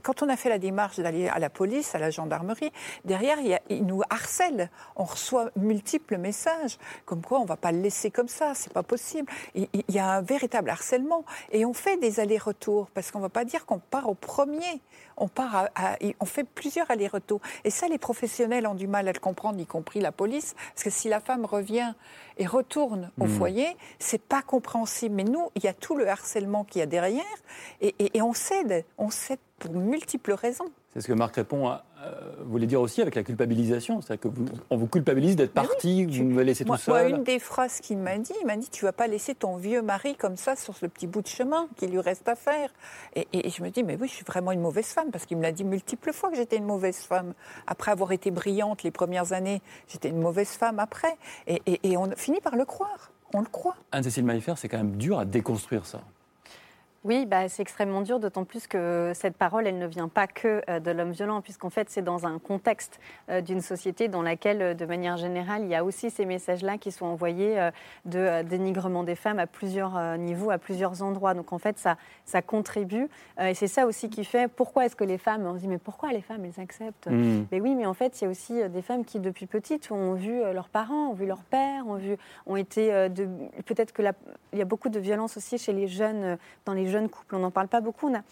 quand on a fait la démarche d'aller à la police, à la gendarmerie, derrière, il y a, ils nous harcèlent. On reçoit multiples messages, comme quoi on ne va pas le laisser comme ça, c'est pas possible. Il, il y a un véritable harcèlement. Et on fait des allers-retours, parce qu'on ne va pas dire qu'on part au premier. On, part à, à, on fait plusieurs allers-retours. Et ça, les professionnels ont du mal à le comprendre, y compris la police, parce que si la femme revient et retourne au mmh. foyer, c'est pas compréhensible. Mais nous, il y a tout le harcèlement qu'il y a derrière, et, et, et on cède, on cède pour multiples raisons. C'est ce que Marc Crépon a, euh, voulait dire aussi avec la culpabilisation, c'est-à-dire qu'on vous culpabilise d'être parti, oui, vous me laissez moi, tout seul. Moi, une des phrases qu'il m'a dit, il m'a dit « tu vas pas laisser ton vieux mari comme ça sur le petit bout de chemin qu'il lui reste à faire ». Et, et, et je me dis « mais oui, je suis vraiment une mauvaise femme » parce qu'il me l'a dit multiples fois que j'étais une mauvaise femme. Après avoir été brillante les premières années, j'étais une mauvaise femme après. Et, et, et on finit par le croire, on le croit. Anne-Cécile Mailfert, c'est quand même dur à déconstruire ça. Oui, bah, c'est extrêmement dur, d'autant plus que cette parole, elle ne vient pas que euh, de l'homme violent, puisqu'en fait, c'est dans un contexte euh, d'une société dans laquelle, euh, de manière générale, il y a aussi ces messages-là qui sont envoyés euh, de euh, dénigrement des femmes à plusieurs euh, niveaux, à plusieurs endroits. Donc en fait, ça, ça contribue. Euh, et c'est ça aussi qui fait pourquoi est-ce que les femmes, on se dit, mais pourquoi les femmes, elles acceptent ? Mmh. Mais oui, mais en fait, il y a aussi euh, des femmes qui, depuis petites, ont vu euh, leurs parents, ont vu leur père, ont, vu, ont été... Euh, de... Peut-être qu'il y a beaucoup de violence aussi chez les jeunes, euh, dans les jeunes couples, on n'en parle pas beaucoup, on a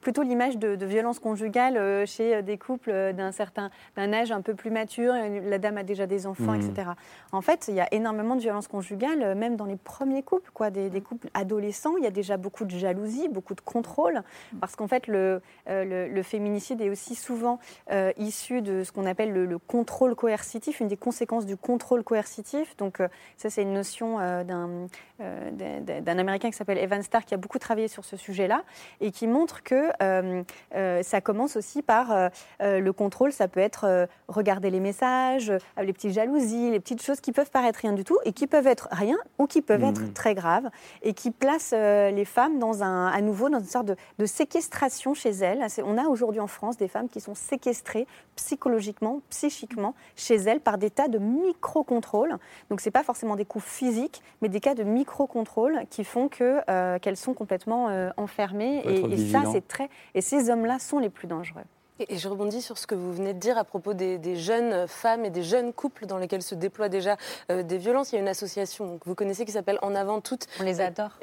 plutôt l'image de, de violence conjugale chez des couples d'un certain d'un âge un peu plus mature, la dame a déjà des enfants, mmh. et cetera. En fait, il y a énormément de violence conjugale, même dans les premiers couples, quoi, des, des couples adolescents, il y a déjà beaucoup de jalousie, beaucoup de contrôle, parce qu'en fait, le, le, le féminicide est aussi souvent euh, issu de ce qu'on appelle le, le contrôle coercitif, une des conséquences du contrôle coercitif. Donc euh, ça, c'est une notion euh, d'un, euh, d'un Américain qui s'appelle Evan Starr, qui a beaucoup travaillé sur ce sujet-là, et qui montre que Euh, euh, ça commence aussi par euh, euh, le contrôle, ça peut être euh, regarder les messages, euh, les petites jalousies, les petites choses qui peuvent paraître rien du tout et qui peuvent être rien ou qui peuvent mmh. être très graves et qui placent euh, les femmes dans un, à nouveau dans une sorte de, de séquestration chez elles. C'est, on a aujourd'hui en France des femmes qui sont séquestrées psychologiquement, psychiquement chez elles par des tas de micro-contrôles. Donc c'est pas forcément des coups physiques, mais des cas de micro-contrôles qui font que, euh, qu'elles sont complètement euh, enfermées et, et ça c'est très et ces hommes-là sont les plus dangereux. Et je rebondis sur ce que vous venez de dire à propos des, des jeunes femmes et des jeunes couples dans lesquels se déploient déjà euh, des violences. Il y a une association que vous connaissez qui s'appelle En Avant Toutes. On les adore.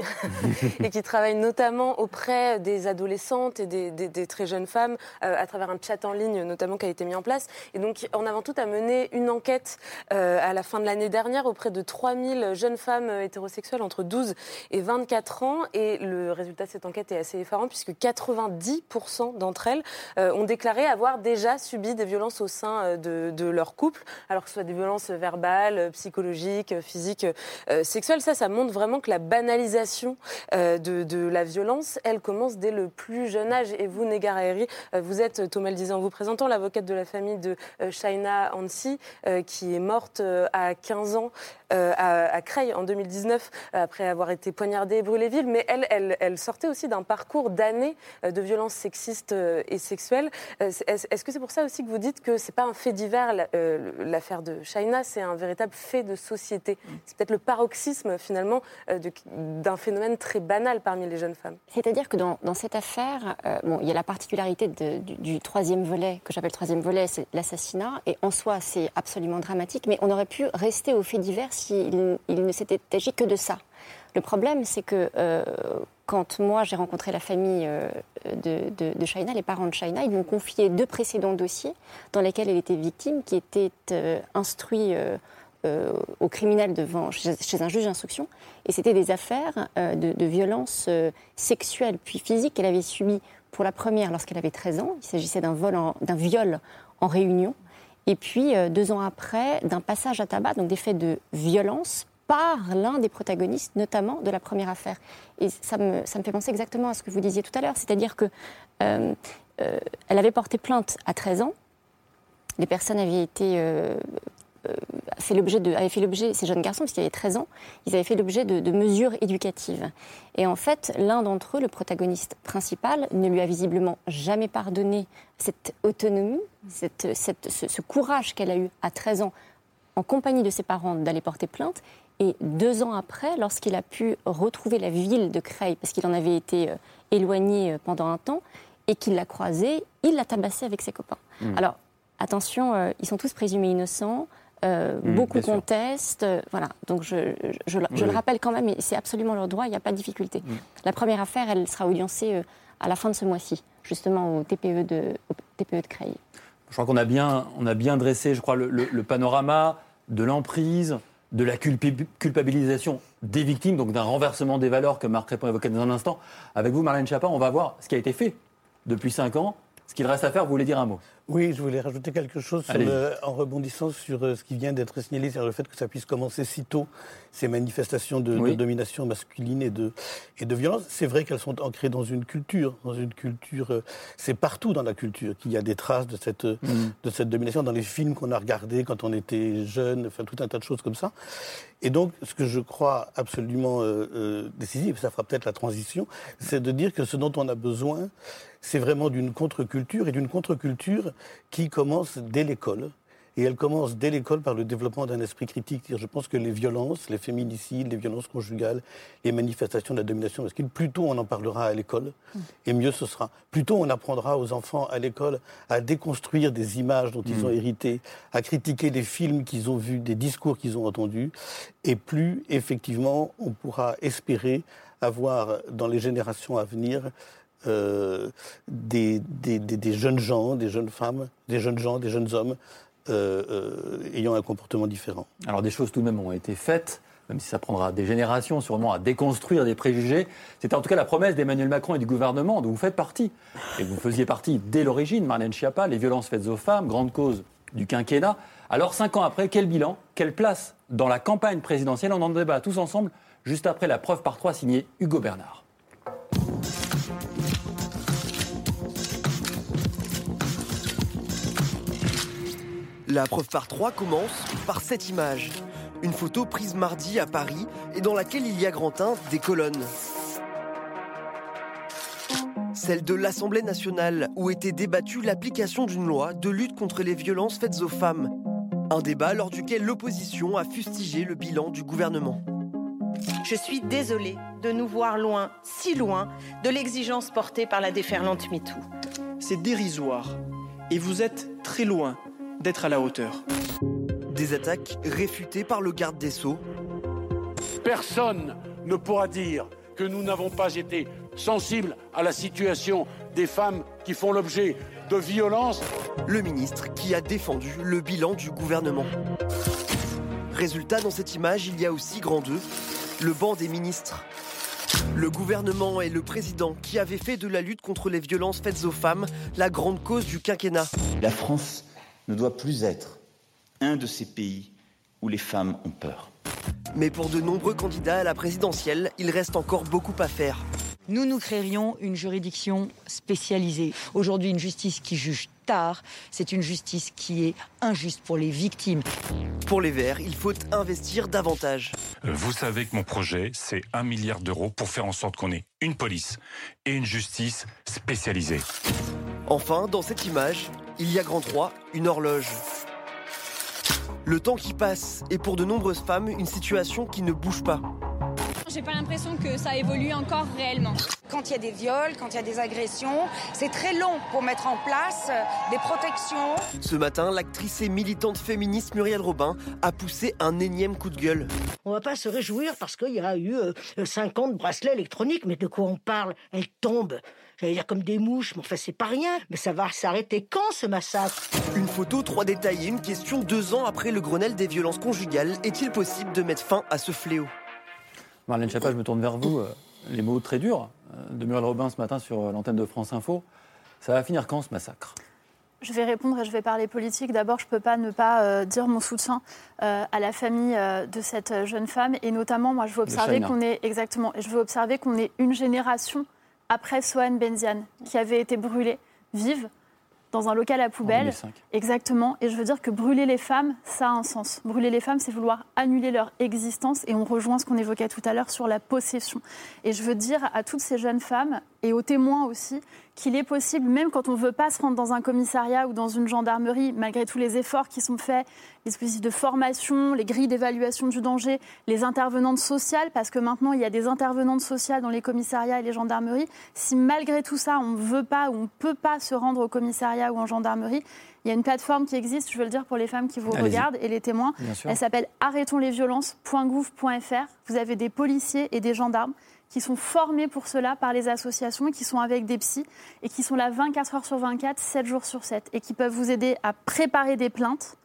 Et qui travaille notamment auprès des adolescentes et des, des, des très jeunes femmes euh, à travers un chat en ligne notamment qui a été mis en place. Et donc En Avant Toutes a mené une enquête euh, à la fin de l'année dernière auprès de trois mille jeunes femmes hétérosexuelles entre douze et vingt-quatre ans. Et le résultat de cette enquête est assez effarant puisque quatre-vingt-dix pour cent d'entre elles euh, ont déclaré avoir déjà subi des violences au sein de, de leur couple, alors que ce soit des violences verbales, psychologiques, physiques, euh, sexuelles. Ça, ça montre vraiment que la banalisation euh, de, de la violence, elle commence dès le plus jeune âge. Et vous, Negar Haeri, vous êtes, Thomas le disait en vous présentant, l'avocate de la famille de euh, Shaïna Hansi, euh, qui est morte euh, à quinze ans euh, à, à Creil en deux mille dix-neuf, après avoir été poignardée et brûlée vive. Mais elle, elle, elle sortait aussi d'un parcours d'années euh, de violences sexistes euh, et sexuelles. Est-ce que c'est pour ça aussi que vous dites que ce n'est pas un fait divers, l'affaire de Shaïna, c'est un véritable fait de société? C'est peut-être le paroxysme, finalement, d'un phénomène très banal parmi les jeunes femmes. C'est-à-dire que dans, dans cette affaire, euh, bon, il y a la particularité de, du, du troisième volet, que j'appelle troisième volet, c'est l'assassinat, et en soi, c'est absolument dramatique, mais on aurait pu rester au fait divers s'il il ne s'était agi que de ça. Le problème, c'est que euh, quand moi, j'ai rencontré la famille euh, de, de, de Shaïna, les parents de Shaïna, ils m'ont confié deux précédents dossiers dans lesquels elle était victime, qui étaient euh, instruits euh, euh, au criminel devant, chez, chez un juge d'instruction. Et c'était des affaires euh, de, de violences euh, sexuelles puis physiques qu'elle avait subies pour la première lorsqu'elle avait treize ans. Il s'agissait d'un, vol en, d'un viol en réunion. Et puis, euh, deux ans après, d'un passage à tabac, donc des faits de violence par l'un des protagonistes, notamment de la première affaire. Et ça me, ça me fait penser exactement à ce que vous disiez tout à l'heure, c'est-à-dire que euh, euh, elle avait porté plainte à treize ans, les personnes avaient été euh, euh, fait l'objet de, avaient fait l'objet, ces jeunes garçons, parce qu'ils avaient treize ans, ils avaient fait l'objet de, de mesures éducatives. Et en fait, l'un d'entre eux, le protagoniste principal, ne lui a visiblement jamais pardonné cette autonomie, cette, cette, ce, ce courage qu'elle a eu à treize ans, en compagnie de ses parents, d'aller porter plainte. Et deux ans après, lorsqu'il a pu retrouver la ville de Creil, parce qu'il en avait été euh, éloigné pendant un temps, et qu'il l'a croisée, il l'a tabassée avec ses copains. Mmh. Alors, attention, euh, ils sont tous présumés innocents, euh, mmh, beaucoup contestent, euh, voilà. Donc je, je, je, je oui. le rappelle quand même, et c'est absolument leur droit, il n'y a pas de difficulté. Mmh. La première affaire, elle sera audiencée euh, à la fin de ce mois-ci, justement au T P E de, au T P E de Creil. Je crois qu'on a bien, on a bien dressé, je crois, le, le, le panorama de l'emprise, de la culpabilisation des victimes, donc d'un renversement des valeurs que Marc Crépon évoquait dans un instant. Avec vous, Marlène Schiappa, on va voir ce qui a été fait depuis cinq ans. Ce qu'il reste à faire, vous voulez dire un mot ? Oui, je voulais rajouter quelque chose sur le, en rebondissant sur ce qui vient d'être signalé, c'est-à-dire le fait que ça puisse commencer si tôt, ces manifestations de, oui. de domination masculine et de, et de violence. C'est vrai qu'elles sont ancrées dans une culture, dans une culture. C'est partout dans la culture qu'il y a des traces de cette, mmh. de cette domination, dans les films qu'on a regardés quand on était jeune, enfin tout un tas de choses comme ça. Et donc, ce que je crois absolument euh, euh, décisif, ça fera peut-être la transition, c'est de dire que ce dont on a besoin, c'est vraiment d'une contre-culture, et d'une contre-culture qui commence dès l'école. Et elle commence dès l'école par le développement d'un esprit critique. Je pense que les violences, les féminicides, les violences conjugales, les manifestations de la domination masculine, plus tôt on en parlera à l'école, et mieux ce sera. Plus tôt on apprendra aux enfants à l'école à déconstruire des images dont mmh. ils ont hérité, à critiquer des films qu'ils ont vus, des discours qu'ils ont entendus, et plus effectivement on pourra espérer avoir dans les générations à venir Euh, des, des, des, des jeunes gens, des jeunes femmes, des jeunes gens, des jeunes hommes euh, euh, ayant un comportement différent. Alors des choses tout de même ont été faites, même si ça prendra des générations sûrement à déconstruire des préjugés. C'était en tout cas la promesse d'Emmanuel Macron et du gouvernement, dont vous faites partie. Et vous faisiez partie dès l'origine, Marlène Schiappa, les violences faites aux femmes, grande cause du quinquennat. Alors cinq ans après, quel bilan, quelle place dans la campagne présidentielle ? On en débat tous ensemble, juste après la preuve par trois signée Hugo Bernard. La preuve par trois commence par cette image. Une photo prise mardi à Paris et dans laquelle il y a grand teinte des colonnes. Celle de l'Assemblée nationale où était débattue l'application d'une loi de lutte contre les violences faites aux femmes. Un débat lors duquel l'opposition a fustigé le bilan du gouvernement. Je suis désolée de nous voir loin, si loin, de l'exigence portée par la déferlante MeToo. C'est dérisoire et vous êtes très loin d'être à la hauteur. Des attaques réfutées par le garde des Sceaux. Personne ne pourra dire que nous n'avons pas été sensibles à la situation des femmes qui font l'objet de violences. Le ministre qui a défendu le bilan du gouvernement. Résultat, dans cette image, il y a aussi grand deux, le banc des ministres. Le gouvernement et le président qui avaient fait de la lutte contre les violences faites aux femmes la grande cause du quinquennat. La France ne doit plus être un de ces pays où les femmes ont peur. Mais pour de nombreux candidats à la présidentielle, il reste encore beaucoup à faire. Nous, nous créerions une juridiction spécialisée. Aujourd'hui, une justice qui juge tard, c'est une justice qui est injuste pour les victimes. Pour les Verts, il faut investir davantage. Vous savez que mon projet, c'est un milliard d'euros pour faire en sorte qu'on ait une police et une justice spécialisée. Enfin, dans cette image, il y a grand trois, une horloge. Le temps qui passe est pour de nombreuses femmes une situation qui ne bouge pas. J'ai pas l'impression que ça évolue encore réellement. quand il y a des viols, quand il y a des agressions. C'est très long pour mettre en place des protections. Ce matin, l'actrice et militante féministe Muriel Robin a poussé un énième coup de gueule. On ne va pas se réjouir parce qu'il y a eu cinquante bracelets électroniques. Mais de quoi on parle? Elles tombent. J'allais dire comme des mouches, mais enfin c'est pas rien. Mais ça va s'arrêter quand ce massacre? Une photo, trois détails et une question. Deux ans après le Grenelle des violences conjugales, est-il possible de mettre fin à ce fléau? Marlène Schiappa, je me tourne vers vous. Les mots très durs de Muriel Robin ce matin sur l'antenne de France Info. Ça va finir quand ce massacre? Je vais répondre et je vais parler politique. D'abord, je ne peux pas ne pas euh, dire mon soutien euh, à la famille euh, de cette jeune femme. Et notamment, moi, je veux observer qu'on est, exactement, je veux observer qu'on est une génération après Soham Benziane, qui avait été brûlée vive dans un local à poubelle. Exactement. Et je veux dire que brûler les femmes, ça a un sens. Brûler les femmes, c'est vouloir annuler leur existence. Et on rejoint ce qu'on évoquait tout à l'heure sur la possession. Et je veux dire à toutes ces jeunes femmes et aux témoins aussi qu'il est possible, même quand on ne veut pas se rendre dans un commissariat ou dans une gendarmerie, malgré tous les efforts qui sont faits, les dispositifs de formation, les grilles d'évaluation du danger, les intervenantes sociales, parce que maintenant il y a des intervenantes sociales dans les commissariats et les gendarmeries, si malgré tout ça on ne veut pas ou on ne peut pas se rendre au commissariat ou en gendarmerie, il y a une plateforme qui existe, je veux le dire pour les femmes qui vous Allez-y. Regardent et les témoins, elle s'appelle arrêtons les violences point gouv point f r. Vous avez des policiers et des gendarmes qui sont formés pour cela par les associations, qui sont avec des psys et qui sont là vingt-quatre heures sur vingt-quatre, sept jours sur sept, et qui peuvent vous aider à préparer des plaintes,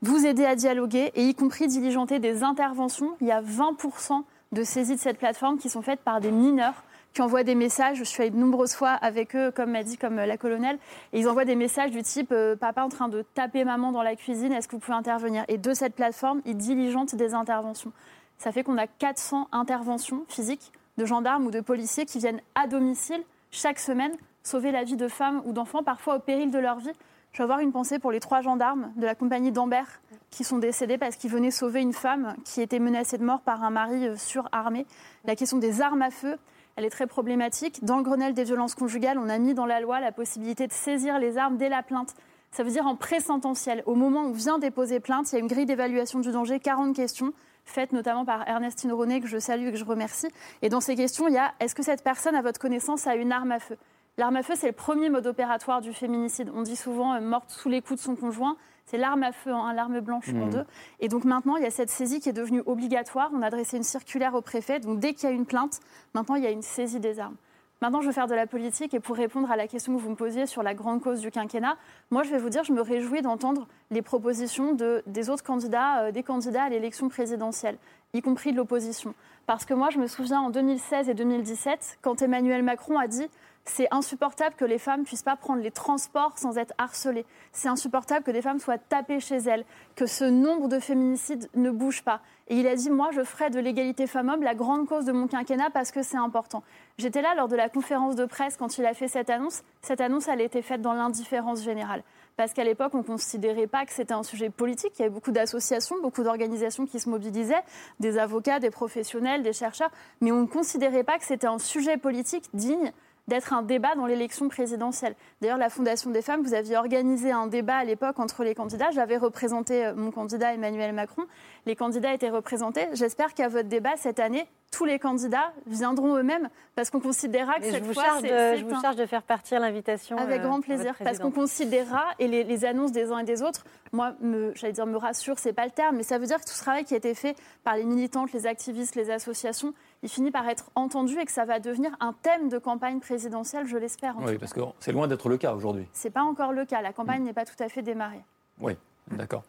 vous aider à dialoguer et y compris diligenter des interventions. Il y a vingt pour cent de saisies de cette plateforme qui sont faites par des mineurs qui envoient des messages. Je suis allée de nombreuses fois avec eux, comme m'a dit comme la colonelle, et ils envoient des messages du type euh, « Papa en train de taper maman dans la cuisine, est-ce que vous pouvez intervenir ?» Et de cette plateforme, ils diligentent des interventions. Ça fait qu'on a quatre cents interventions physiques de gendarmes ou de policiers qui viennent à domicile chaque semaine sauver la vie de femmes ou d'enfants, parfois au péril de leur vie. Je vais avoir une pensée pour les trois gendarmes de la compagnie d'Ambert qui sont décédés parce qu'ils venaient sauver une femme qui était menacée de mort par un mari surarmé. La question des armes à feu, elle est très problématique. Dans le Grenelle des violences conjugales, on a mis dans la loi la possibilité de saisir les armes dès la plainte. Ça veut dire en pré-sententiel. Au moment où vient déposer plainte, il y a une grille d'évaluation du danger, quarante questions, faite notamment par Ernestine Ronnet, que je salue et que je remercie. Et dans ces questions, il y a « Est-ce que cette personne, à votre connaissance, a une arme à feu ?» L'arme à feu, c'est le premier mode opératoire du féminicide. On dit souvent euh, « morte sous les coups de son conjoint ». C'est l'arme à feu, hein, l'arme blanche mmh. en deux. Et donc maintenant, il y a cette saisie qui est devenue obligatoire. On a adressé une circulaire au préfet. Donc dès qu'il y a une plainte, maintenant, il y a une saisie des armes. Maintenant, je veux faire de la politique et pour répondre à la question que vous me posiez sur la grande cause du quinquennat, moi, je vais vous dire, je me réjouis d'entendre les propositions de, des autres candidats, euh, des candidats à l'élection présidentielle, y compris de l'opposition. Parce que moi, je me souviens en deux mille seize et deux mille dix-sept, quand Emmanuel Macron a dit « c'est insupportable que les femmes ne puissent pas prendre les transports sans être harcelées, c'est insupportable que des femmes soient tapées chez elles, que ce nombre de féminicides ne bouge pas ». Et il a dit « moi, je ferai de l'égalité femmes-hommes la grande cause de mon quinquennat parce que c'est important ». J'étais là lors de la conférence de presse quand il a fait cette annonce. Cette annonce, elle a été faite dans l'indifférence générale. Parce qu'à l'époque, on ne considérait pas que c'était un sujet politique. Il y avait beaucoup d'associations, beaucoup d'organisations qui se mobilisaient, des avocats, des professionnels, des chercheurs. Mais on ne considérait pas que c'était un sujet politique digne d'être un débat dans l'élection présidentielle. D'ailleurs, la Fondation des Femmes, vous aviez organisé un débat à l'époque entre les candidats. J'avais représenté mon candidat Emmanuel Macron. Les candidats étaient représentés. J'espère qu'à votre débat, cette année, tous les candidats viendront eux-mêmes parce qu'on considérera que mais cette fois, c'est, de, c'est Je un... vous charge de faire partir l'invitation. Avec euh, grand plaisir, parce qu'on considérera, et les, les annonces des uns et des autres, moi, me, j'allais dire me rassure, c'est pas le terme, mais ça veut dire que tout ce travail qui a été fait par les militantes, les activistes, les associations, il finit par être entendu et que ça va devenir un thème de campagne présidentielle, je l'espère. En oui, tout parce cas. que c'est loin d'être le cas aujourd'hui. C'est pas encore le cas, la campagne mmh. n'est pas tout à fait démarrée. Oui, d'accord.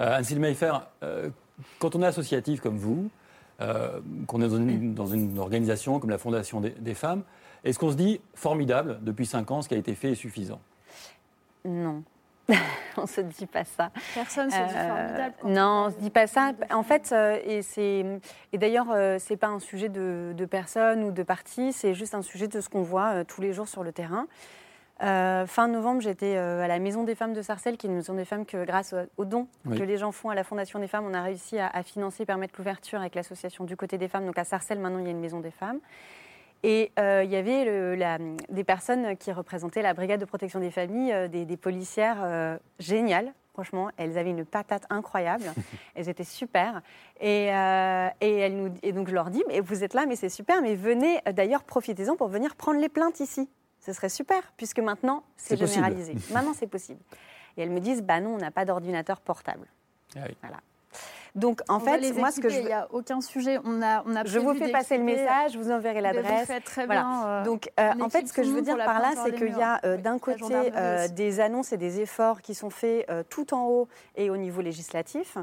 Euh, Anne-Cécile Mailfert, euh, quand on est associative comme vous, Euh, qu'on est dans une, dans une organisation comme la Fondation des, des Femmes. Est-ce qu'on se dit, formidable, depuis cinq ans, ce qui a été fait est suffisant ? Non, on ne se dit pas ça. Personne ne se dit formidable. Euh, non, on ne se dit pas ça. En fait, euh, et, c'est, et d'ailleurs, euh, ce n'est pas un sujet de, de personne ou de parti, c'est juste un sujet de ce qu'on voit euh, tous les jours sur le terrain. Euh, fin novembre, j'étais euh, à la Maison des Femmes de Sarcelles, qui est une maison des femmes que, grâce aux dons oui. que les gens font à la Fondation des Femmes, on a réussi à, à financer et permettre l'ouverture avec l'association du côté des femmes. Donc à Sarcelles, maintenant, il y a une Maison des Femmes. Et euh, il y avait le, la, des personnes qui représentaient la brigade de protection des familles, euh, des, des policières euh, géniales, Franchement, elles avaient une patate incroyable. Elles étaient super. Et, euh, et, elles nous, et donc, je leur dis, mais vous êtes là, mais c'est super. Mais venez, d'ailleurs, profitez-en pour venir prendre les plaintes ici. Ce serait super, puisque maintenant, c'est, c'est généralisé. Possible. Maintenant, c'est possible. Et elles me disent, bah non, on n'a pas d'ordinateur portable. Ah oui. Voilà. Donc, en on fait, moi, équiper, ce que je... Il n'y a aucun sujet. On a, on a je vous fais passer le message, je vous enverrai l'adresse. Très voilà. bien, donc, euh, en fait, ce que je veux dire par là, c'est qu'il murs. y a euh, oui, d'un côté euh, des annonces et des efforts qui sont faits euh, tout en haut et au niveau législatif.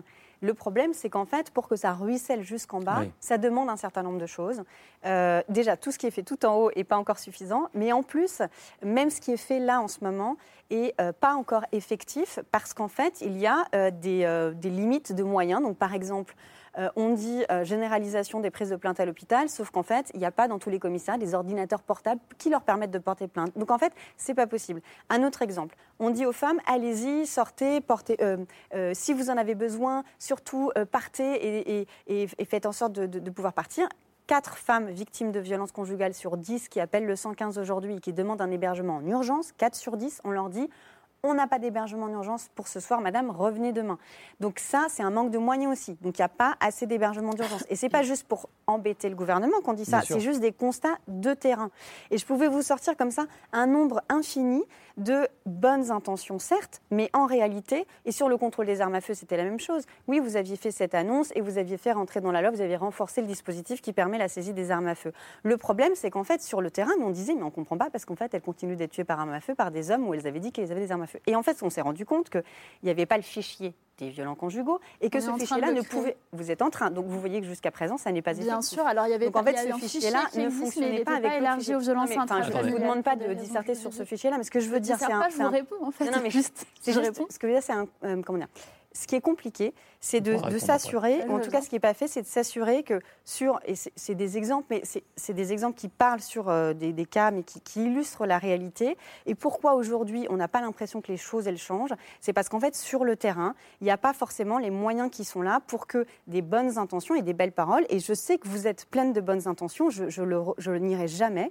Le problème, c'est qu'en fait, pour que ça ruisselle jusqu'en bas, oui. ça demande un certain nombre de choses. Euh, déjà, tout ce qui est fait tout en haut n'est pas encore suffisant. Mais en plus, même ce qui est fait là en ce moment n'est euh, pas encore effectif parce qu'en fait, il y a euh, des, euh, des limites de moyens. Donc, par exemple, euh, on dit euh, généralisation des prises de plainte à l'hôpital, sauf qu'en fait, il n'y a pas dans tous les commissariats des ordinateurs portables qui leur permettent de porter plainte. Donc, en fait, ce n'est pas possible. Un autre exemple, on dit aux femmes, allez-y, sortez, portez, euh, euh, si vous en avez besoin, surtout, euh, partez et, et, et, et faites en sorte de, de, de pouvoir partir. Quatre femmes victimes de violences conjugales sur dix qui appellent le cent quinze aujourd'hui et qui demandent un hébergement en urgence, quatre sur dix, on leur dit « on n'a pas d'hébergement en urgence pour ce soir, madame, revenez demain ». Donc ça, c'est un manque de moyens aussi. Donc il n'y a pas assez d'hébergement d'urgence. Et ce n'est pas juste pour embêter le gouvernement qu'on dit ça, Bien c'est sûr. juste des constats de terrain. Et je pouvais vous sortir comme ça un nombre infini de bonnes intentions, certes, mais en réalité, et sur le contrôle des armes à feu, c'était la même chose. Oui, vous aviez fait cette annonce et vous aviez fait rentrer dans la loi, vous aviez renforcé le dispositif qui permet la saisie des armes à feu. Le problème, c'est qu'en fait, sur le terrain, on disait, mais on ne comprend pas, parce qu'en fait, elles continuent d'être tuées par armes à feu par des hommes où elles avaient dit qu'elles avaient des armes à feu. Et en fait, on s'est rendu compte qu'il n'y avait pas le fichier des violents conjugaux et que on ce fichier-là ne pouvait... Vous êtes en train, donc vous voyez que jusqu'à présent, ça n'est pas effectif. Bien sûr, alors il y avait... Donc en fait, ce fichier-là ne fonctionnait pas avec le fichier. Je ne vous demande pas de disserter sur ce fichier-là, mais ce que je veux dire, c'est un... Je vous réponds, en fait. Non, mais juste, je réponds. Ce que je veux dire, c'est un... Comment dire ? Ce qui est compliqué, c'est de, de s'assurer, en tout cas ce qui n'est pas fait, c'est de s'assurer que sur, et c'est, c'est des exemples, mais c'est, c'est des exemples qui parlent sur euh, des, des cas, mais qui, qui illustrent la réalité. Et pourquoi aujourd'hui, on n'a pas l'impression que les choses, elles changent ? C'est parce qu'en fait, sur le terrain, il n'y a pas forcément les moyens qui sont là pour que des bonnes intentions et des belles paroles, et je sais que vous êtes pleine de bonnes intentions, je, je, le, je le nierai jamais,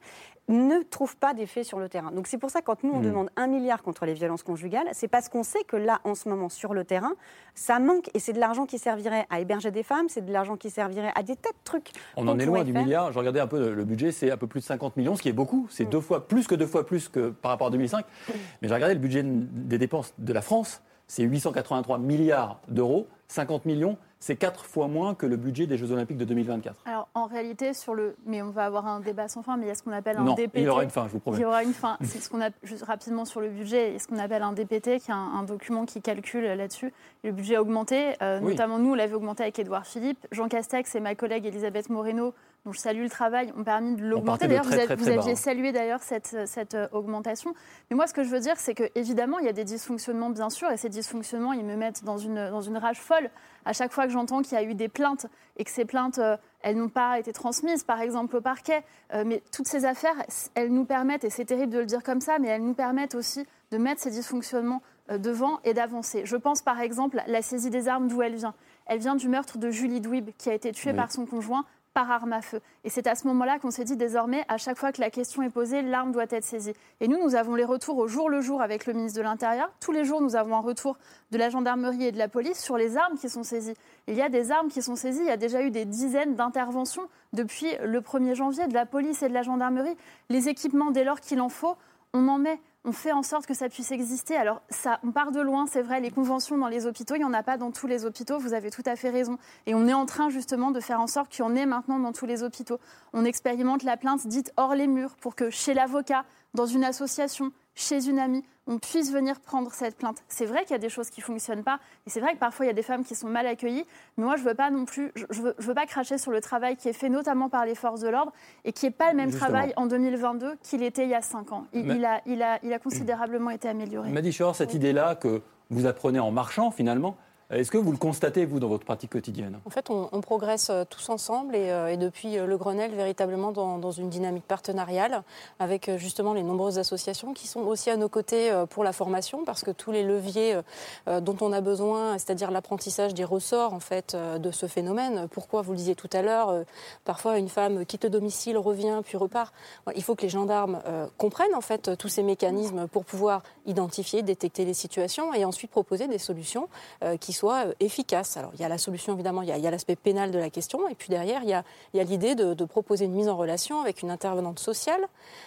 ne trouvent pas d'effet sur le terrain. Donc c'est pour ça que quand nous, on mmh. demande un milliard contre les violences conjugales, c'est parce qu'on sait que là, en ce moment, sur le terrain, ça manque, et c'est de l'argent qui servirait à héberger des femmes, c'est de l'argent qui servirait à des tas de trucs. On en est loin du faire. milliard. Je regardais un peu le budget, c'est un peu plus de cinquante millions, ce qui est beaucoup. C'est mmh. deux fois plus que deux fois plus que par rapport à deux mille cinq. Mmh. Mais j'ai regardé le budget des dépenses de la France, c'est huit cent quatre-vingt-trois milliards d'euros, cinquante millions. C'est quatre fois moins que le budget des Jeux Olympiques de deux mille vingt-quatre. Alors, en réalité, sur le... Mais on va avoir un débat sans fin, mais il y a ce qu'on appelle un non, D P T. Non, il y aura une fin, je vous promets. Il y aura une fin. C'est ce qu'on a... Juste rapidement sur le budget, il y a ce qu'on appelle un D P T, qui est un, un document qui calcule là-dessus. Le budget a augmenté, euh, oui. notamment nous, on l'avait augmenté avec Édouard Philippe. Jean Castex et ma collègue Elisabeth Moreno, dont je salue le travail, ont permis de l'augmenter. D'ailleurs, très, vous, a... très, très vous aviez bas, hein. salué d'ailleurs cette, cette euh, augmentation. Mais moi, ce que je veux dire, c'est qu'évidemment, il y a des dysfonctionnements, bien sûr, et ces dysfonctionnements, ils me mettent dans une, dans une rage folle. À chaque fois que j'entends qu'il y a eu des plaintes et que ces plaintes, euh, elles n'ont pas été transmises, par exemple, au parquet. Euh, mais toutes ces affaires, elles nous permettent, et c'est terrible de le dire comme ça, mais elles nous permettent aussi de mettre ces dysfonctionnements euh, devant et d'avancer. Je pense, par exemple, la saisie des armes, d'où elle vient. Elle vient du meurtre de Julie Douib, qui a été tuée oui. par son conjoint par arme à feu. Et c'est à ce moment-là qu'on s'est dit, désormais, à chaque fois que la question est posée, l'arme doit être saisie. Et nous, nous avons les retours au jour le jour avec le ministre de l'Intérieur. Tous les jours, nous avons un retour de la gendarmerie et de la police sur les armes qui sont saisies. Il y a des armes qui sont saisies, il y a déjà eu des dizaines d'interventions depuis le premier janvier de la police et de la gendarmerie. Les équipements, dès lors qu'il en faut, on en met. On fait en sorte que ça puisse exister. Alors, ça, on part de loin, c'est vrai, les conventions dans les hôpitaux, il n'y en a pas dans tous les hôpitaux, vous avez tout à fait raison. Et on est en train, justement, de faire en sorte qu'il y en ait maintenant dans tous les hôpitaux. On expérimente la plainte dite hors les murs pour que chez l'avocat, dans une association, chez une amie, on puisse venir prendre cette plainte. C'est vrai qu'il y a des choses qui ne fonctionnent pas, et c'est vrai que parfois il y a des femmes qui sont mal accueillies, mais moi je ne veux pas non plus, je, je, veux, je veux pas cracher sur le travail qui est fait notamment par les forces de l'ordre, et qui n'est pas le même Justement. travail en deux mille vingt-deux qu'il était il y a cinq ans. Il, Ma... il, a, il, a, il a considérablement été amélioré. Maddy Scheurer, cette oui. idée-là que vous apprenez en marchant finalement, Est-ce que vous le constatez, vous, dans votre pratique quotidienne ? En fait, on, on progresse tous ensemble et, euh, et depuis le Grenelle, véritablement dans, dans une dynamique partenariale avec justement les nombreuses associations qui sont aussi à nos côtés pour la formation, parce que tous les leviers euh, dont on a besoin, c'est-à-dire l'apprentissage des ressorts en fait, euh, de ce phénomène. Pourquoi, vous le disiez tout à l'heure, euh, parfois une femme quitte le domicile, revient, puis repart. Il faut que les gendarmes euh, comprennent en fait tous ces mécanismes pour pouvoir identifier, détecter les situations et ensuite proposer des solutions euh, qui sont soit efficace. Alors, il y a la solution, évidemment, il y a, il y a l'aspect pénal de la question, et puis derrière, il y a, il y a l'idée de, de proposer une mise en relation avec une intervenante sociale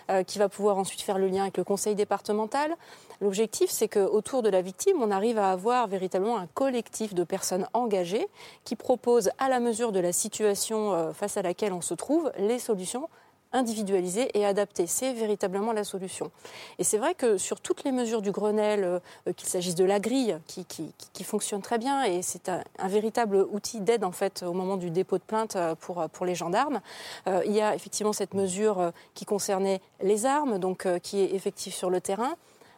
euh, qui va pouvoir ensuite faire le lien avec le conseil départemental. L'objectif, c'est qu'autour de la victime, on arrive à avoir véritablement un collectif de personnes engagées qui proposent, à la mesure de la situation euh, face à laquelle on se trouve, les solutions individualisée et adaptée. C'est véritablement la solution. Et c'est vrai que sur toutes les mesures du Grenelle, euh, qu'il s'agisse de la grille, qui, qui, qui fonctionne très bien, et c'est un, un véritable outil d'aide en fait, au moment du dépôt de plainte pour, pour les gendarmes, euh, il y a effectivement cette mesure qui concernait les armes, donc euh, qui est effective sur le terrain.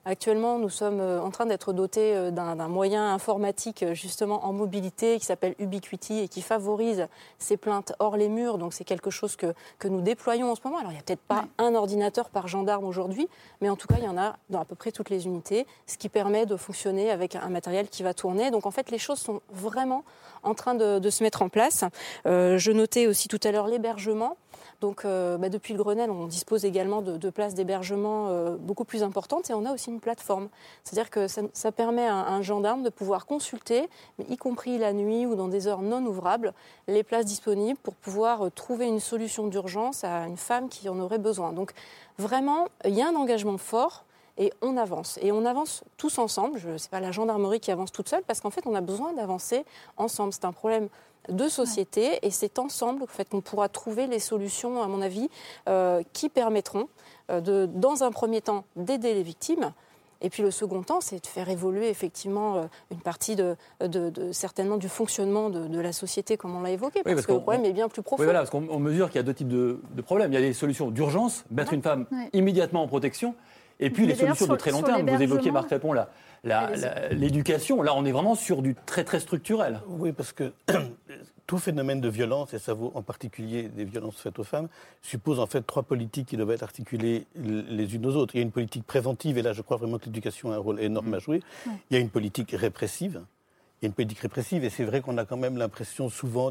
Actuellement, nous sommes en train d'être dotés d'un, d'un moyen informatique justement en mobilité qui s'appelle Ubiquiti et qui favorise ces plaintes hors les murs. Donc c'est quelque chose que, que nous déployons en ce moment. Alors il n'y a peut-être pas ouais. un ordinateur par gendarme aujourd'hui, mais en tout cas il y en a dans à peu près toutes les unités, ce qui permet de fonctionner avec un matériel qui va tourner. Donc en fait les choses sont vraiment en train de, de se mettre en place. Euh, je notais aussi tout à l'heure l'hébergement. Donc, euh, bah, depuis le Grenelle, on dispose également de, de places d'hébergement euh, beaucoup plus importantes et on a aussi une plateforme. C'est-à-dire que ça, ça permet à, à un gendarme de pouvoir consulter, y compris la nuit ou dans des heures non ouvrables, les places disponibles pour pouvoir euh, trouver une solution d'urgence à une femme qui en aurait besoin. Donc, vraiment, il y a un engagement fort. Et on avance. Et on avance tous ensemble. Ce n'est pas la gendarmerie qui avance toute seule, parce qu'en fait, on a besoin d'avancer ensemble. C'est un problème de société. Ouais. Et c'est ensemble en fait, qu'on pourra trouver les solutions, à mon avis, euh, qui permettront, euh, de, dans un premier temps, d'aider les victimes. Et puis le second temps, c'est de faire évoluer effectivement une partie de, de, de certainement du fonctionnement de, de la société, comme on l'a évoqué, parce, oui, parce que le problème on, est bien plus profond. Oui, voilà, parce qu'on mesure qu'il y a deux types de, de problèmes. Il y a des solutions d'urgence, mettre ouais. une femme ouais. immédiatement en protection. Et puis mais les solutions sur, de très long terme, vous évoquiez Marc Crépon, la, la, la, l'éducation, là on est vraiment sur du très très structurel. Oui, parce que tout phénomène de violence, et ça vaut en particulier des violences faites aux femmes, suppose en fait trois politiques qui doivent être articulées les unes aux autres. Il y a une politique préventive, et là je crois vraiment que l'éducation a un rôle énorme mmh. à jouer. Mmh. Il y a une politique répressive. Il y a une politique répressive, et c'est vrai qu'on a quand même l'impression souvent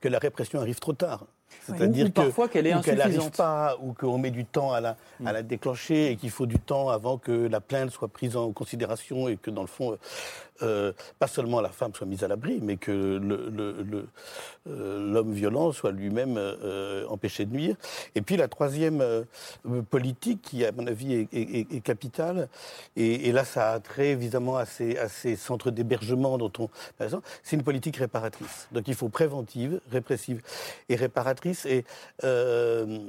que la répression arrive trop tard. C'est-à-dire oui, que, parfois qu'elle est insuffisante. Qu'elle n'arrive pas, ou qu'on met du temps à la, mmh. à la déclencher, et qu'il faut du temps avant que la plainte soit prise en considération, et que dans le fond, euh, pas seulement la femme soit mise à l'abri, mais que le, le, le, euh, l'homme violent soit lui-même euh, empêché de nuire. Et puis la troisième euh, politique, qui à mon avis est, est, est, est capitale, et, et là ça a trait évidemment à ces, à ces centres d'hébergement dont on... Par exemple, c'est une politique réparatrice. Donc il faut préventive, répressive et réparatrice. Et euh,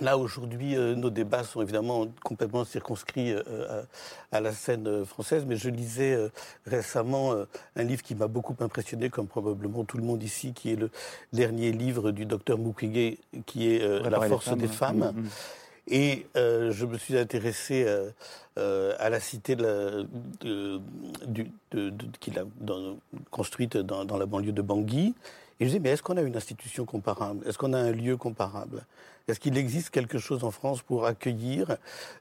là, aujourd'hui, euh, nos débats sont évidemment complètement circonscrits euh, à, à la scène française. Mais je lisais euh, récemment euh, un livre qui m'a beaucoup impressionné, comme probablement tout le monde ici, qui est le dernier livre du docteur Mukwege, qui est euh, « La force des femmes ». Et euh, je me suis intéressé euh, euh, à la cité de la, de, de, de, de, qu'il a dans, construite dans, dans la banlieue de Bangui. Et je disais, mais est-ce qu'on a une institution comparable ? Est-ce qu'on a un lieu comparable ? Est-ce qu'il existe quelque chose en France pour accueillir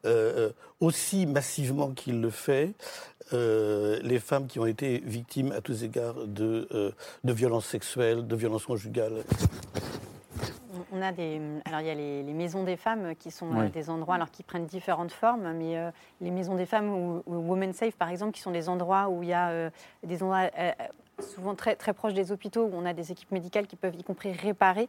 euh, aussi massivement qu'il le fait euh, les femmes qui ont été victimes à tous égards de, euh, de violences sexuelles, de violences conjugales ? On a des, alors il y a les, les maisons des femmes qui sont oui. des endroits alors qui prennent différentes formes, mais euh, les maisons des femmes ou, ou Women Safe par exemple, qui sont des endroits où il y a euh, des endroits euh, souvent très très proches des hôpitaux où on a des équipes médicales qui peuvent y compris réparer,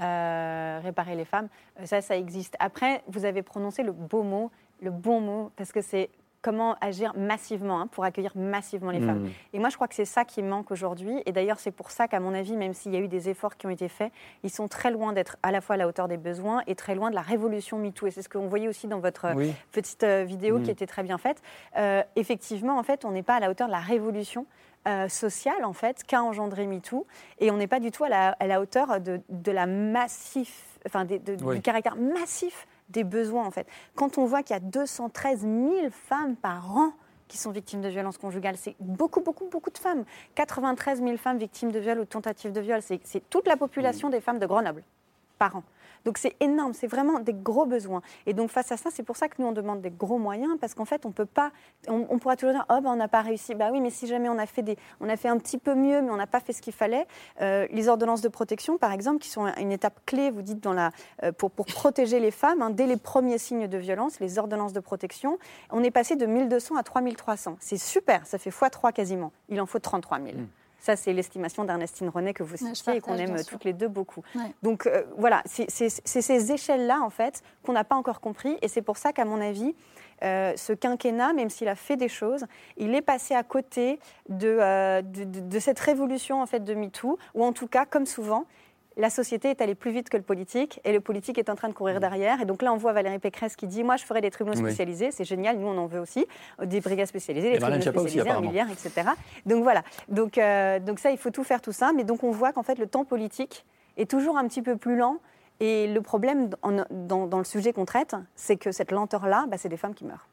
euh, réparer les femmes. Ça, ça existe. Après, vous avez prononcé le beau mot, le bon mot, parce que c'est comment agir massivement, hein, pour accueillir massivement les mmh. femmes. Et moi, je crois que c'est ça qui manque aujourd'hui. Et d'ailleurs, c'est pour ça qu'à mon avis, même s'il y a eu des efforts qui ont été faits, ils sont très loin d'être à la fois à la hauteur des besoins et très loin de la révolution MeToo. Et c'est ce qu'on voyait aussi dans votre oui. petite vidéo mmh. qui était très bien faite. Euh, effectivement, en fait, on n'est pas à la hauteur de la révolution Euh, sociale en fait qu'a engendré MeToo, et on n'est pas du tout à la, à la hauteur de, de la massif, enfin de, de, oui. du caractère massif des besoins en fait. Quand on voit qu'il y a deux cent treize mille femmes par an qui sont victimes de violences conjugales. C'est beaucoup, beaucoup, beaucoup de femmes. quatre-vingt-treize mille femmes victimes de viol ou de tentatives de viol. C'est, c'est toute la population des femmes de Grenoble par an. Donc c'est énorme, c'est vraiment des gros besoins. Et donc face à ça, c'est pour ça que nous on demande des gros moyens, parce qu'en fait on peut pas, on, on pourra toujours dire oh ben on n'a pas réussi, bah oui mais si jamais on a fait des, on a fait un petit peu mieux, mais on n'a pas fait ce qu'il fallait. Euh, les ordonnances de protection par exemple, qui sont une étape clé, vous dites dans la, euh, pour pour protéger les femmes hein, dès les premiers signes de violence, les ordonnances de protection, on est passé de mille deux cents à trois mille trois cents. C'est super, ça fait fois trois quasiment. Il en faut trente-trois mille. Mmh. Ça, c'est l'estimation d'Ernestine René que vous citiez ouais, et qu'on aime toutes les deux beaucoup. Ouais. Donc euh, voilà, c'est, c'est, c'est ces échelles-là, en fait, qu'on n'a pas encore compris. Et c'est pour ça qu'à mon avis, euh, ce quinquennat, même s'il a fait des choses, il est passé à côté de, euh, de, de, de cette révolution en fait, de MeToo, ou en tout cas, comme souvent, la société est allée plus vite que le politique et le politique est en train de courir derrière. Et donc là, on voit Valérie Pécresse qui dit « Moi, je ferai des tribunaux spécialisés. Oui. C'est génial. Nous, on en veut aussi. Des brigades spécialisées, des tribunaux spécialisés, un milliard, et cetera » Donc voilà. Donc, euh, donc ça, il faut tout faire, tout ça. Mais donc, on voit qu'en fait, le temps politique est toujours un petit peu plus lent. Et le problème en, dans, dans le sujet qu'on traite, c'est que cette lenteur-là, bah, c'est des femmes qui meurent.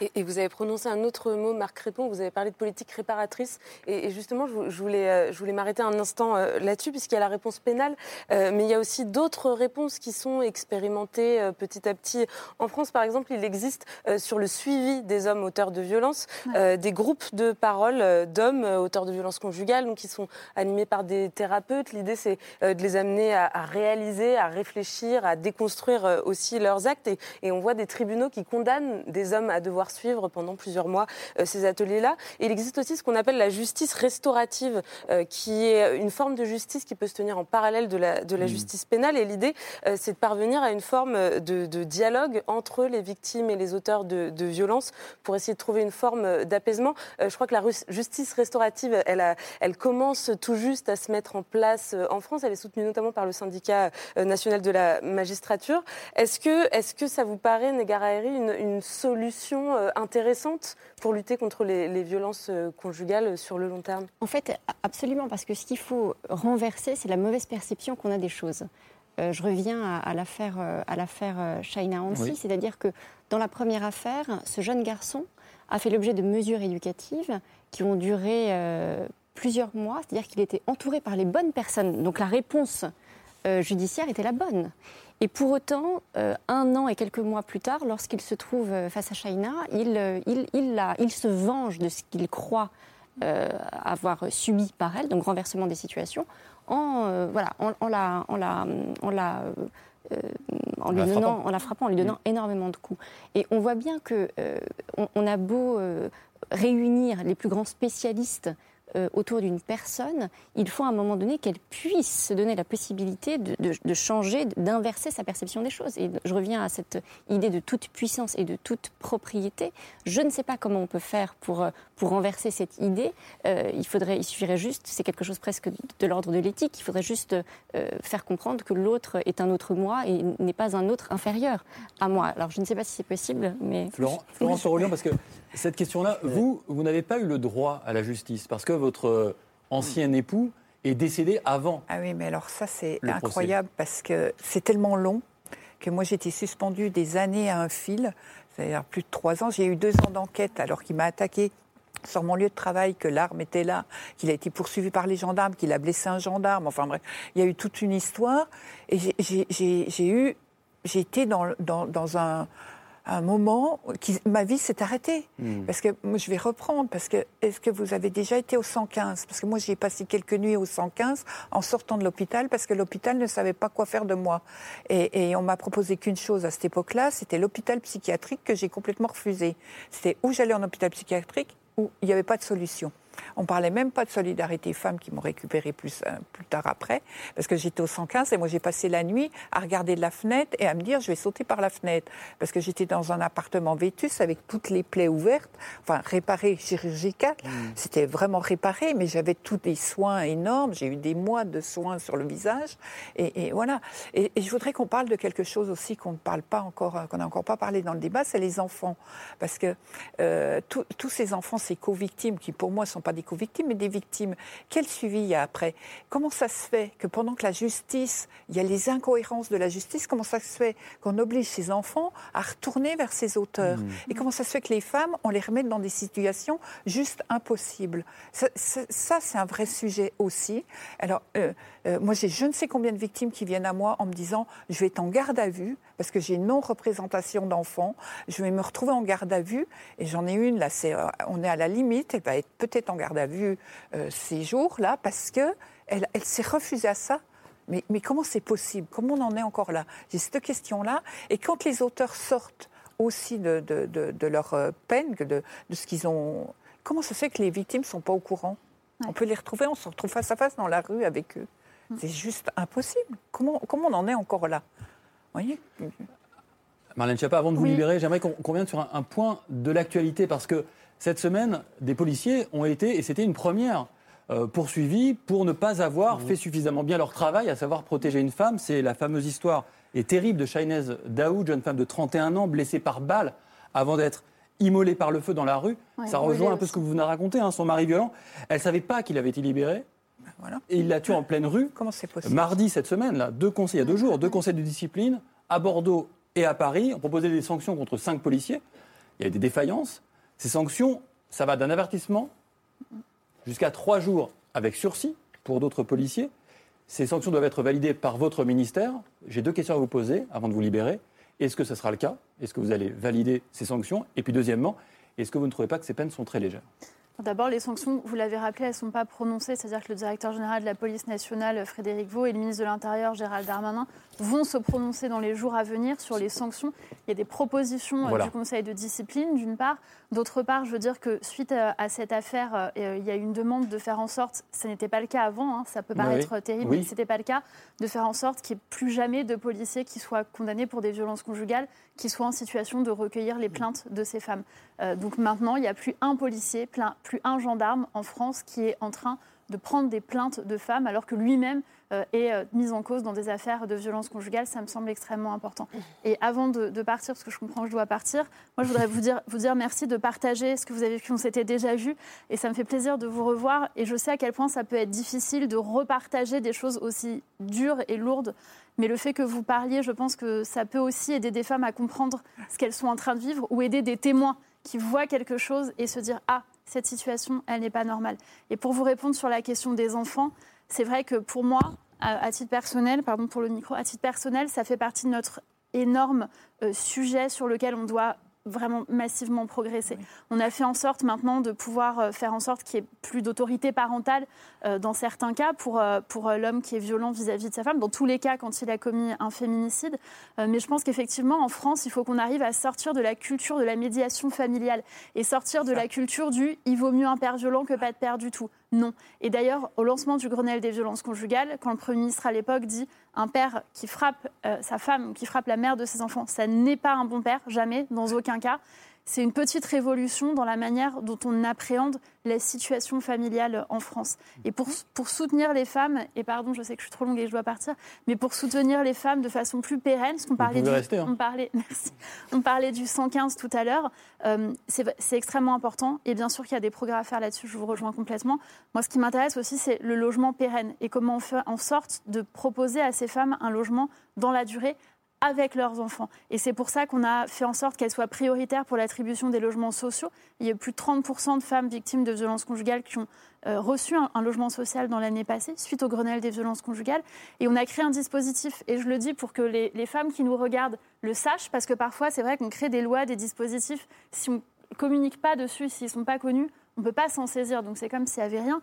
Et, et vous avez prononcé un autre mot, Marc Crépon, vous avez parlé de politique réparatrice. Et, et justement, je, je voulais, je voulais m'arrêter un instant euh, là-dessus, puisqu'il y a la réponse pénale. Euh, mais il y a aussi d'autres réponses qui sont expérimentées euh, petit à petit. En France, par exemple, il existe euh, sur le suivi des hommes auteurs de violences, euh, des groupes de parole euh, d'hommes euh, auteurs de violences conjugales, donc qui sont animés par des thérapeutes. L'idée, c'est euh, de les amener à, à réaliser, à réfléchir, à déconstruire euh, aussi leurs actes. Et, et on voit des tribunaux qui condamnent des hommes à devoir suivre pendant plusieurs mois euh, ces ateliers-là. Et il existe aussi ce qu'on appelle la justice restaurative, euh, qui est une forme de justice qui peut se tenir en parallèle de la, de la justice pénale. Et l'idée, euh, c'est de parvenir à une forme de, de dialogue entre les victimes et les auteurs de, de violences pour essayer de trouver une forme d'apaisement. Euh, je crois que la justice restaurative, elle, a, elle commence tout juste à se mettre en place en France. Elle est soutenue notamment par le syndicat national de la magistrature. Est-ce que, est-ce que ça vous paraît, Negar Haeri, une, une solution intéressante pour lutter contre les, les violences conjugales sur le long terme? En fait, absolument, parce que ce qu'il faut renverser, c'est la mauvaise perception qu'on a des choses. Euh, je reviens à, à l'affaire, à l'affaire Shaïna Hansi, oui. C'est-à-dire que dans la première affaire, ce jeune garçon a fait l'objet de mesures éducatives qui ont duré euh, plusieurs mois, c'est-à-dire qu'il était entouré par les bonnes personnes. Donc la réponse euh, judiciaire était la bonne. Et pour autant, euh, un an et quelques mois plus tard, lorsqu'il se trouve face à Shaïna, il, euh, il, il, la, il se venge de ce qu'il croit euh, avoir subi par elle, donc renversement des situations, en, euh, voilà, en, en la, en la, en la, euh, en lui donnant, en la frappant, en lui donnant énormément de coups. Et on voit bien que euh, on, on a beau euh, réunir les plus grands spécialistes autour d'une personne, il faut à un moment donné qu'elle puisse se donner la possibilité de, de, de changer, d'inverser sa perception des choses. Et je reviens à cette idée de toute puissance et de toute propriété. Je ne sais pas comment on peut faire pour, pour renverser cette idée. Euh, il faudrait, il suffirait juste, c'est quelque chose presque de l'ordre de l'éthique, il faudrait juste euh, faire comprendre que l'autre est un autre moi et n'est pas un autre inférieur à moi. Alors je ne sais pas si c'est possible, mais... Florent, Florence Torrollion, parce que cette question-là, vous, vous n'avez pas eu le droit à la justice, parce que votre ancien époux est décédé avant. Ah oui, mais alors ça, c'est incroyable, procès. Parce que c'est tellement long que moi, j'étais suspendue des années à un fil, c'est-à-dire plus de trois ans. J'ai eu deux ans d'enquête alors qu'il m'a attaquée sur mon lieu de travail, que l'arme était là, qu'il a été poursuivi par les gendarmes, qu'il a blessé un gendarme. Enfin bref, il y a eu toute une histoire. Et j'ai, j'ai, j'ai, j'ai eu... J'ai été dans, dans, dans un... un moment, qui, ma vie s'est arrêtée. Mmh. Parce que moi, je vais reprendre. Parce que, est-ce que vous avez déjà été au cent quinze ? Parce que moi, j'y ai passé quelques nuits au cent quinze en sortant de l'hôpital, parce que l'hôpital ne savait pas quoi faire de moi. Et, et on m'a proposé qu'une chose à cette époque-là, c'était l'hôpital psychiatrique, que j'ai complètement refusé. C'était où j'allais en hôpital psychiatrique, où il n'y avait pas de solution. On ne parlait même pas de Solidarité Femmes qui m'ont récupérée plus, euh, plus tard après, parce que j'étais au cent quinze et moi j'ai passé la nuit à regarder de la fenêtre et à me dire je vais sauter par la fenêtre, parce que j'étais dans un appartement vétus avec toutes les plaies ouvertes, enfin réparées chirurgicales, mmh. C'était vraiment réparé, mais j'avais tous des soins énormes, j'ai eu des mois de soins sur le visage et, et voilà. Et, et je voudrais qu'on parle de quelque chose aussi qu'on ne parle pas encore, qu'on n'a encore pas parlé dans le débat, c'est les enfants, parce que euh, tout, tous ces enfants, ces co-victimes qui pour moi sont pas des public aux victimes et des victimes. Quel suivi il y a après? Comment ça se fait que pendant que la justice, il y a les incohérences de la justice, comment ça se fait qu'on oblige ces enfants à retourner vers ces auteurs? Mmh. Et comment ça se fait que les femmes, on les remette dans des situations juste impossibles? Ça, ça, ça c'est un vrai sujet aussi. Alors, euh, euh, moi, j'ai je ne sais combien de victimes qui viennent à moi en me disant « je vais être en garde à vue ». Parce que j'ai une non-représentation d'enfants, je vais me retrouver en garde à vue, et j'en ai une, là, c'est, on est à la limite, elle va être peut-être en garde à vue euh, ces jours-là, parce qu'elle elle s'est refusée à ça. Mais, mais comment c'est possible? Comment on en est encore là? J'ai cette question-là, et quand les auteurs sortent aussi de, de, de, de leur peine, de, de ce qu'ils ont... Comment ça se fait que les victimes ne sont pas au courant? Ouais. On peut les retrouver, on se retrouve face à face dans la rue avec eux. Mmh. C'est juste impossible. Comment, comment on en est encore là? Oui. Marlène Schiappa, avant de vous oui. libérer, j'aimerais qu'on, qu'on vienne sur un, un point de l'actualité, parce que cette semaine, des policiers ont été, et c'était une première, euh, poursuivis pour ne pas avoir mmh. fait suffisamment bien leur travail, à savoir protéger une femme. C'est la fameuse histoire et terrible de Chahinez Daou, jeune femme de trente et un ans, blessée par balle avant d'être immolée par le feu dans la rue. Ouais, ça rejoint un peu ce que vous venez de raconter, hein, son mari violent. Elle ne savait pas qu'il avait été libéré. Voilà. Et il la tue en pleine rue. Comment c'est possible ? Mardi cette semaine, là, deux conseils, il y a deux jours, deux conseils de discipline à Bordeaux et à Paris. On proposait des sanctions contre cinq policiers. Il y a eu des défaillances. Ces sanctions, ça va d'un avertissement jusqu'à trois jours avec sursis pour d'autres policiers. Ces sanctions doivent être validées par votre ministère. J'ai deux questions à vous poser avant de vous libérer. Est-ce que ce sera le cas ? Est-ce que vous allez valider ces sanctions ? Et puis deuxièmement, est-ce que vous ne trouvez pas que ces peines sont très légères ? D'abord, les sanctions, vous l'avez rappelé, elles ne sont pas prononcées. C'est-à-dire que le directeur général de la police nationale, Frédéric Vaux, et le ministre de l'Intérieur, Gérald Darmanin, vont se prononcer dans les jours à venir sur les sanctions. Il y a des propositions voilà. du Conseil de discipline, d'une part. D'autre part, je veux dire que suite à cette affaire, il y a eu une demande de faire en sorte, ça n'était pas le cas avant, hein, ça peut paraître oui. terrible, oui. mais ce n'était pas le cas, de faire en sorte qu'il n'y ait plus jamais de policiers qui soient condamnés pour des violences conjugales, qui soient en situation de recueillir les plaintes de ces femmes. Euh, donc maintenant, il n'y a plus un policier, plein, plus un gendarme en France qui est en train de prendre des plaintes de femmes alors que lui-même euh, est euh, mis en cause dans des affaires de violence conjugale. Ça me semble extrêmement important. Et avant de, de partir, parce que je comprends que je dois partir, moi je voudrais vous dire, vous dire merci de partager ce que vous avez vu, on s'était déjà vu, et ça me fait plaisir de vous revoir, et je sais à quel point ça peut être difficile de repartager des choses aussi dures et lourdes, mais le fait que vous parliez, je pense que ça peut aussi aider des femmes à comprendre ce qu'elles sont en train de vivre, ou aider des témoins qui voient quelque chose et se dire « Ah, cette situation, elle n'est pas normale ». Et pour vous répondre sur la question des enfants, c'est vrai que pour moi, à titre personnel, pardon pour le micro, à titre personnel, ça fait partie de notre énorme sujet sur lequel on doit vraiment massivement progresser. Oui. On a fait en sorte maintenant de pouvoir faire en sorte qu'il n'y ait plus d'autorité parentale euh, dans certains cas pour, euh, pour l'homme qui est violent vis-à-vis de sa femme, dans tous les cas quand il a commis un féminicide. Euh, mais je pense qu'effectivement, en France, il faut qu'on arrive à sortir de la culture de la médiation familiale et sortir de la culture du « il vaut mieux un père violent que pas de père du tout ». Non. Et d'ailleurs, au lancement du Grenelle des violences conjugales, quand le Premier ministre à l'époque dit « un père qui frappe euh, sa femme ou qui frappe la mère de ses enfants, ça n'est pas un bon père, jamais, dans aucun cas », c'est une petite révolution dans la manière dont on appréhende la situation familiale en France. Et pour, pour soutenir les femmes, et pardon, je sais que je suis trop longue et je dois partir, mais pour soutenir les femmes de façon plus pérenne, parce qu'on parlait, du, rester, hein. on parlait, merci, on parlait du cent quinze tout à l'heure, euh, c'est, c'est extrêmement important. Et bien sûr qu'il y a des progrès à faire là-dessus, je vous rejoins complètement. Moi, ce qui m'intéresse aussi, c'est le logement pérenne et comment on fait en sorte de proposer à ces femmes un logement dans la durée, avec leurs enfants. Et c'est pour ça qu'on a fait en sorte qu'elles soient prioritaires pour l'attribution des logements sociaux. Il y a plus de trente pour cent de femmes victimes de violences conjugales qui ont euh, reçu un, un logement social dans l'année passée, suite au Grenelle des violences conjugales. Et on a créé un dispositif, et je le dis pour que les, les femmes qui nous regardent le sachent, parce que parfois, c'est vrai qu'on crée des lois, des dispositifs. Si on ne communique pas dessus, s'ils ne sont pas connus, on ne peut pas s'en saisir. Donc c'est comme s'il n'y avait rien.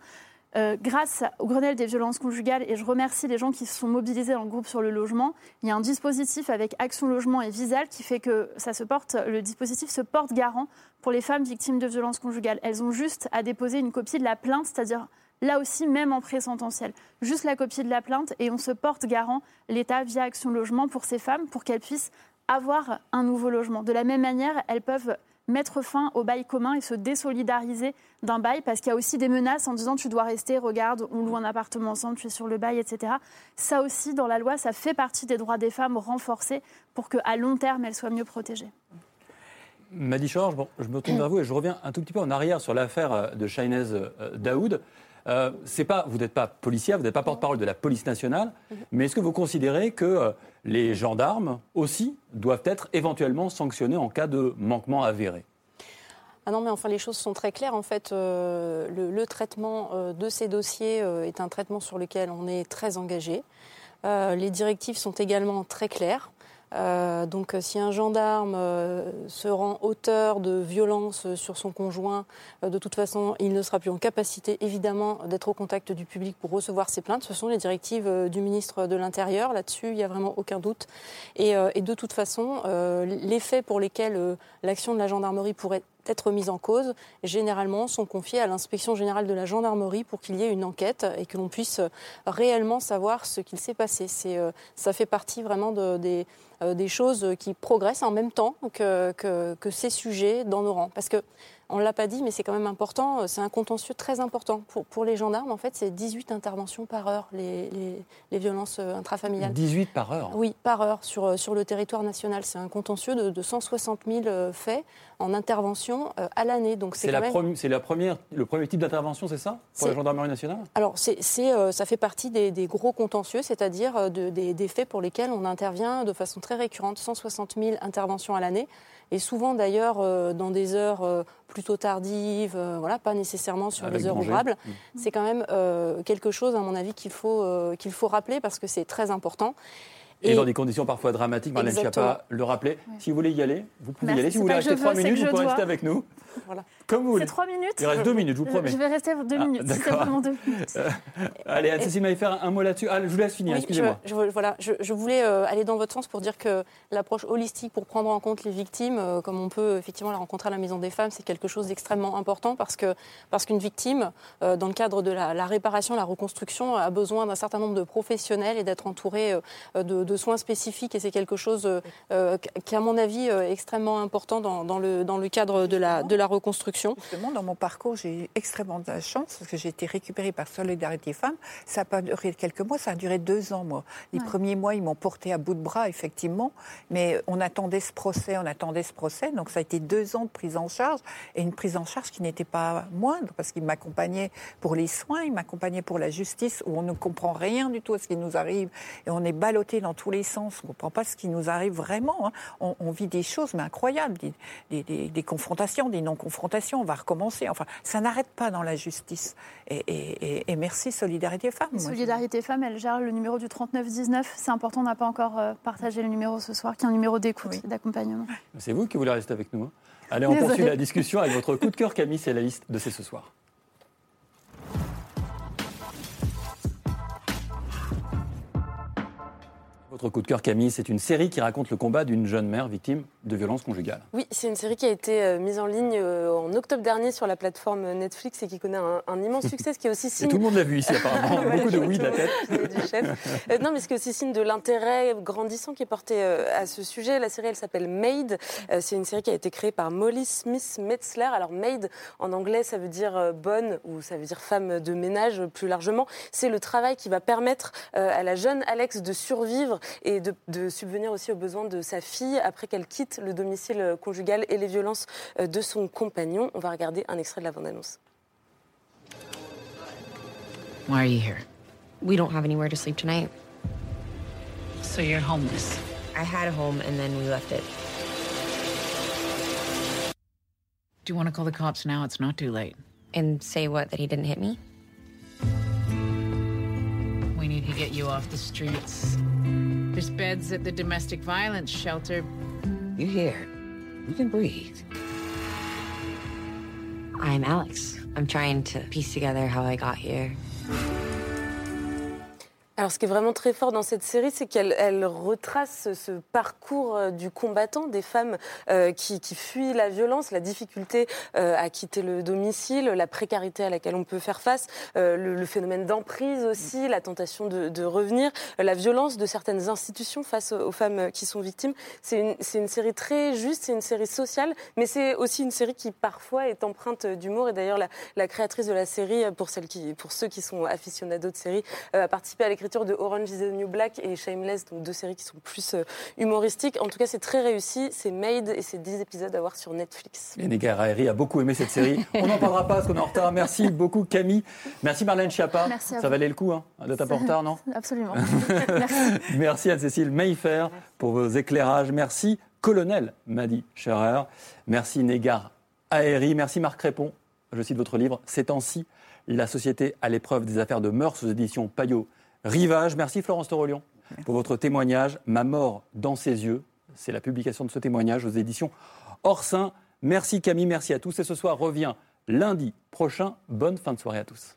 Euh, grâce au Grenelle des violences conjugales, et je remercie les gens qui se sont mobilisés en groupe sur le logement, il y a un dispositif avec Action Logement et Visal qui fait que ça se porte, le dispositif se porte garant pour les femmes victimes de violences conjugales. Elles ont juste à déposer une copie de la plainte, c'est-à-dire là aussi, même en pré-sententiel, juste la copie de la plainte, et on se porte garant, l'État, via Action Logement, pour ces femmes, pour qu'elles puissent avoir un nouveau logement. De la même manière, elles peuvent mettre fin au bail commun et se désolidariser d'un bail, parce qu'il y a aussi des menaces en disant tu dois rester, regarde, on loue un appartement ensemble, tu es sur le bail, et cetera. Ça aussi, dans la loi, ça fait partie des droits des femmes renforcés pour qu'à long terme, elles soient mieux protégées. Maddy Scheurer, bon, je me tourne vers vous et je reviens un tout petit peu en arrière sur l'affaire de Chahinez Daou. Euh, c'est pas, vous n'êtes pas policière, vous n'êtes pas porte-parole de la police nationale, mais est-ce que vous considérez que euh, les gendarmes aussi doivent être éventuellement sanctionnés en cas de manquement avéré ? Ah non, mais enfin, les choses sont très claires. En fait, euh, le, le traitement euh, de ces dossiers euh, est un traitement sur lequel on est très engagé. Euh, les directives sont également très claires. Euh, donc si un gendarme euh, se rend auteur de violence euh, sur son conjoint, euh, de toute façon, il ne sera plus en capacité, évidemment, d'être au contact du public pour recevoir ses plaintes. Ce sont les directives euh, du ministre de l'Intérieur. Là-dessus, il n'y a vraiment aucun doute. Et, euh, et de toute façon, euh, les faits pour lesquels euh, l'action de la gendarmerie pourrait être mise en cause, généralement, sont confiés à l'inspection générale de la gendarmerie pour qu'il y ait une enquête et que l'on puisse réellement savoir ce qu'il s'est passé. C'est, euh, ça fait partie vraiment de, des, euh, des choses qui progressent en même temps que, que, que ces sujets dans nos rangs. Parce que, on ne l'a pas dit, mais c'est quand même important, c'est un contentieux très important. Pour, pour les gendarmes, en fait, c'est dix-huit interventions par heure, les, les, les violences intrafamiliales. dix-huit par heure ? Oui, par heure, sur, sur le territoire national. C'est un contentieux de, de cent soixante mille faits en intervention à l'année. Donc c'est c'est, quand la même... promu, c'est la première, le premier type d'intervention, c'est ça, pour c'est... la gendarmerie nationale ? Alors, c'est, c'est, euh, ça fait partie des, des gros contentieux, c'est-à-dire de, des, des faits pour lesquels on intervient de façon très récurrente, cent soixante mille interventions à l'année, et souvent d'ailleurs euh, dans des heures euh, plutôt tardives, euh, voilà, pas nécessairement sur les heures ouvrables. Mmh. C'est quand même euh, quelque chose, à mon avis, qu'il faut, euh, qu'il faut rappeler parce que c'est très important. Et, et dans des conditions parfois dramatiques, Marlène Schiappa le rappelait. Oui. Si vous voulez y aller, vous pouvez Merci, y aller. Si vous voulez rester trois minutes, vous pouvez dois. rester avec nous. Voilà. Comme vous voulez. C'est trois minutes. Il reste deux minutes, je vous promets. Je vais rester deux ah, minutes. D'accord. C'est vraiment deux minutes. Euh, allez, Anne-Cécile Mailfert, un mot là-dessus. Ah, je vous laisse finir, oui, excusez-moi. Je, je, voilà, je, je voulais euh, aller dans votre sens pour dire que l'approche holistique pour prendre en compte les victimes, euh, comme on peut effectivement la rencontrer à la Maison des Femmes, c'est quelque chose d'extrêmement important parce, que, parce qu'une victime, euh, dans le cadre de la, la réparation, la reconstruction, a besoin d'un certain nombre de professionnels et d'être entourée euh, de, de de soins spécifiques et c'est quelque chose euh, qui, à mon avis, est extrêmement important dans, dans, le, dans le cadre de la, de la reconstruction. Justement, dans mon parcours, j'ai eu extrêmement de la chance parce que j'ai été récupérée par Solidarité Femmes. Ça n'a pas duré quelques mois, ça a duré deux ans, moi. Les ouais. premiers mois, ils m'ont portée à bout de bras, effectivement, mais on attendait ce procès, on attendait ce procès, donc ça a été deux ans de prise en charge et une prise en charge qui n'était pas moindre parce qu'ils m'accompagnaient pour les soins, ils m'accompagnaient pour la justice où on ne comprend rien du tout à ce qui nous arrive et on est ballotté dans tous les sens, on ne comprend pas ce qui nous arrive vraiment. Hein. On, on vit des choses mais incroyables, des, des, des, des confrontations, des non-confrontations, on va recommencer. Enfin, ça n'arrête pas dans la justice. Et, et, et merci Solidarité Femmes. Solidarité Femmes, elle gère le numéro du trente-neuf dix-neuf. C'est important, on n'a pas encore partagé le numéro ce soir, qui est un numéro d'écoute oui. et d'accompagnement. C'est vous qui voulez rester avec nous. Hein. Allez, on Désolé. poursuit la discussion avec votre coup de cœur, Camille, c'est la liste de C'est ce soir. Votre coup de cœur, Camille, c'est une série qui raconte le combat d'une jeune mère victime de violences conjugales. Oui, c'est une série qui a été mise en ligne en octobre dernier sur la plateforme Netflix et qui connaît un, un immense succès, ce qui est aussi signe... Et tout le monde l'a vu ici, apparemment. Beaucoup de oui de la tête. Du chef. Euh, non, mais ce qui est aussi signe de l'intérêt grandissant qui est porté euh, à ce sujet. La série, elle s'appelle Maid. Euh, c'est une série qui a été créée par Molly Smith Metzler. Alors, Maid, en anglais, ça veut dire euh, bonne ou ça veut dire femme de ménage, plus largement. C'est le travail qui va permettre euh, à la jeune Alex de survivre et de, de subvenir aussi aux besoins de sa fille après qu'elle quitte le domicile conjugal et les violences de son compagnon. On va regarder un extrait de la bande-annonce. Why are you here? We don't have anywhere to sleep tonight. So you're homeless. I had a home and then we left it. Do you want to call the cops now? It's not too late. And say what, that he didn't hit me? We need to get you off the streets. There's beds at the domestic violence shelter. You're here. You can breathe. I'm Alex. I'm trying to piece together how I got here. Alors, ce qui est vraiment très fort dans cette série, c'est qu'elle elle retrace ce parcours du combattant, des femmes euh, qui, qui fuient la violence, la difficulté euh, à quitter le domicile, la précarité à laquelle on peut faire face, euh, le, le phénomène d'emprise aussi, la tentation de, de revenir, la violence de certaines institutions face aux femmes qui sont victimes. C'est une, c'est une série très juste, c'est une série sociale, mais c'est aussi une série qui parfois est empreinte d'humour. Et d'ailleurs, la, la créatrice de la série, pour, celles qui, pour ceux qui sont aficionados de séries, euh, a participé à l'écriture l'écriture de Orange is the New Black et Shameless, donc deux séries qui sont plus euh, humoristiques. En tout cas, c'est très réussi. C'est Maid et c'est dix épisodes à voir sur Netflix. Et Negar Haeri a beaucoup aimé cette série. On n'en parlera pas parce qu'on est en retard. Merci beaucoup, Camille. Merci, Marlène Schiappa. Merci à vous. Ça valait le coup hein, d'être en retard, non ? Absolument. Merci. Merci Anne-Cécile Mailfert pour vos éclairages. Merci, colonel Maddy Scheurer. Merci, Negar Haeri. Merci, Marc Crépon. Je cite votre livre « Ces temps-ci, la société à l'épreuve des affaires de mœurs » aux éditions Payot Rivage. Merci Florence Torrollion pour votre témoignage « Ma mort dans ses yeux ». C'est la publication de ce témoignage aux éditions Orsain. Merci Camille, merci à tous. Et ce soir revient lundi prochain. Bonne fin de soirée à tous.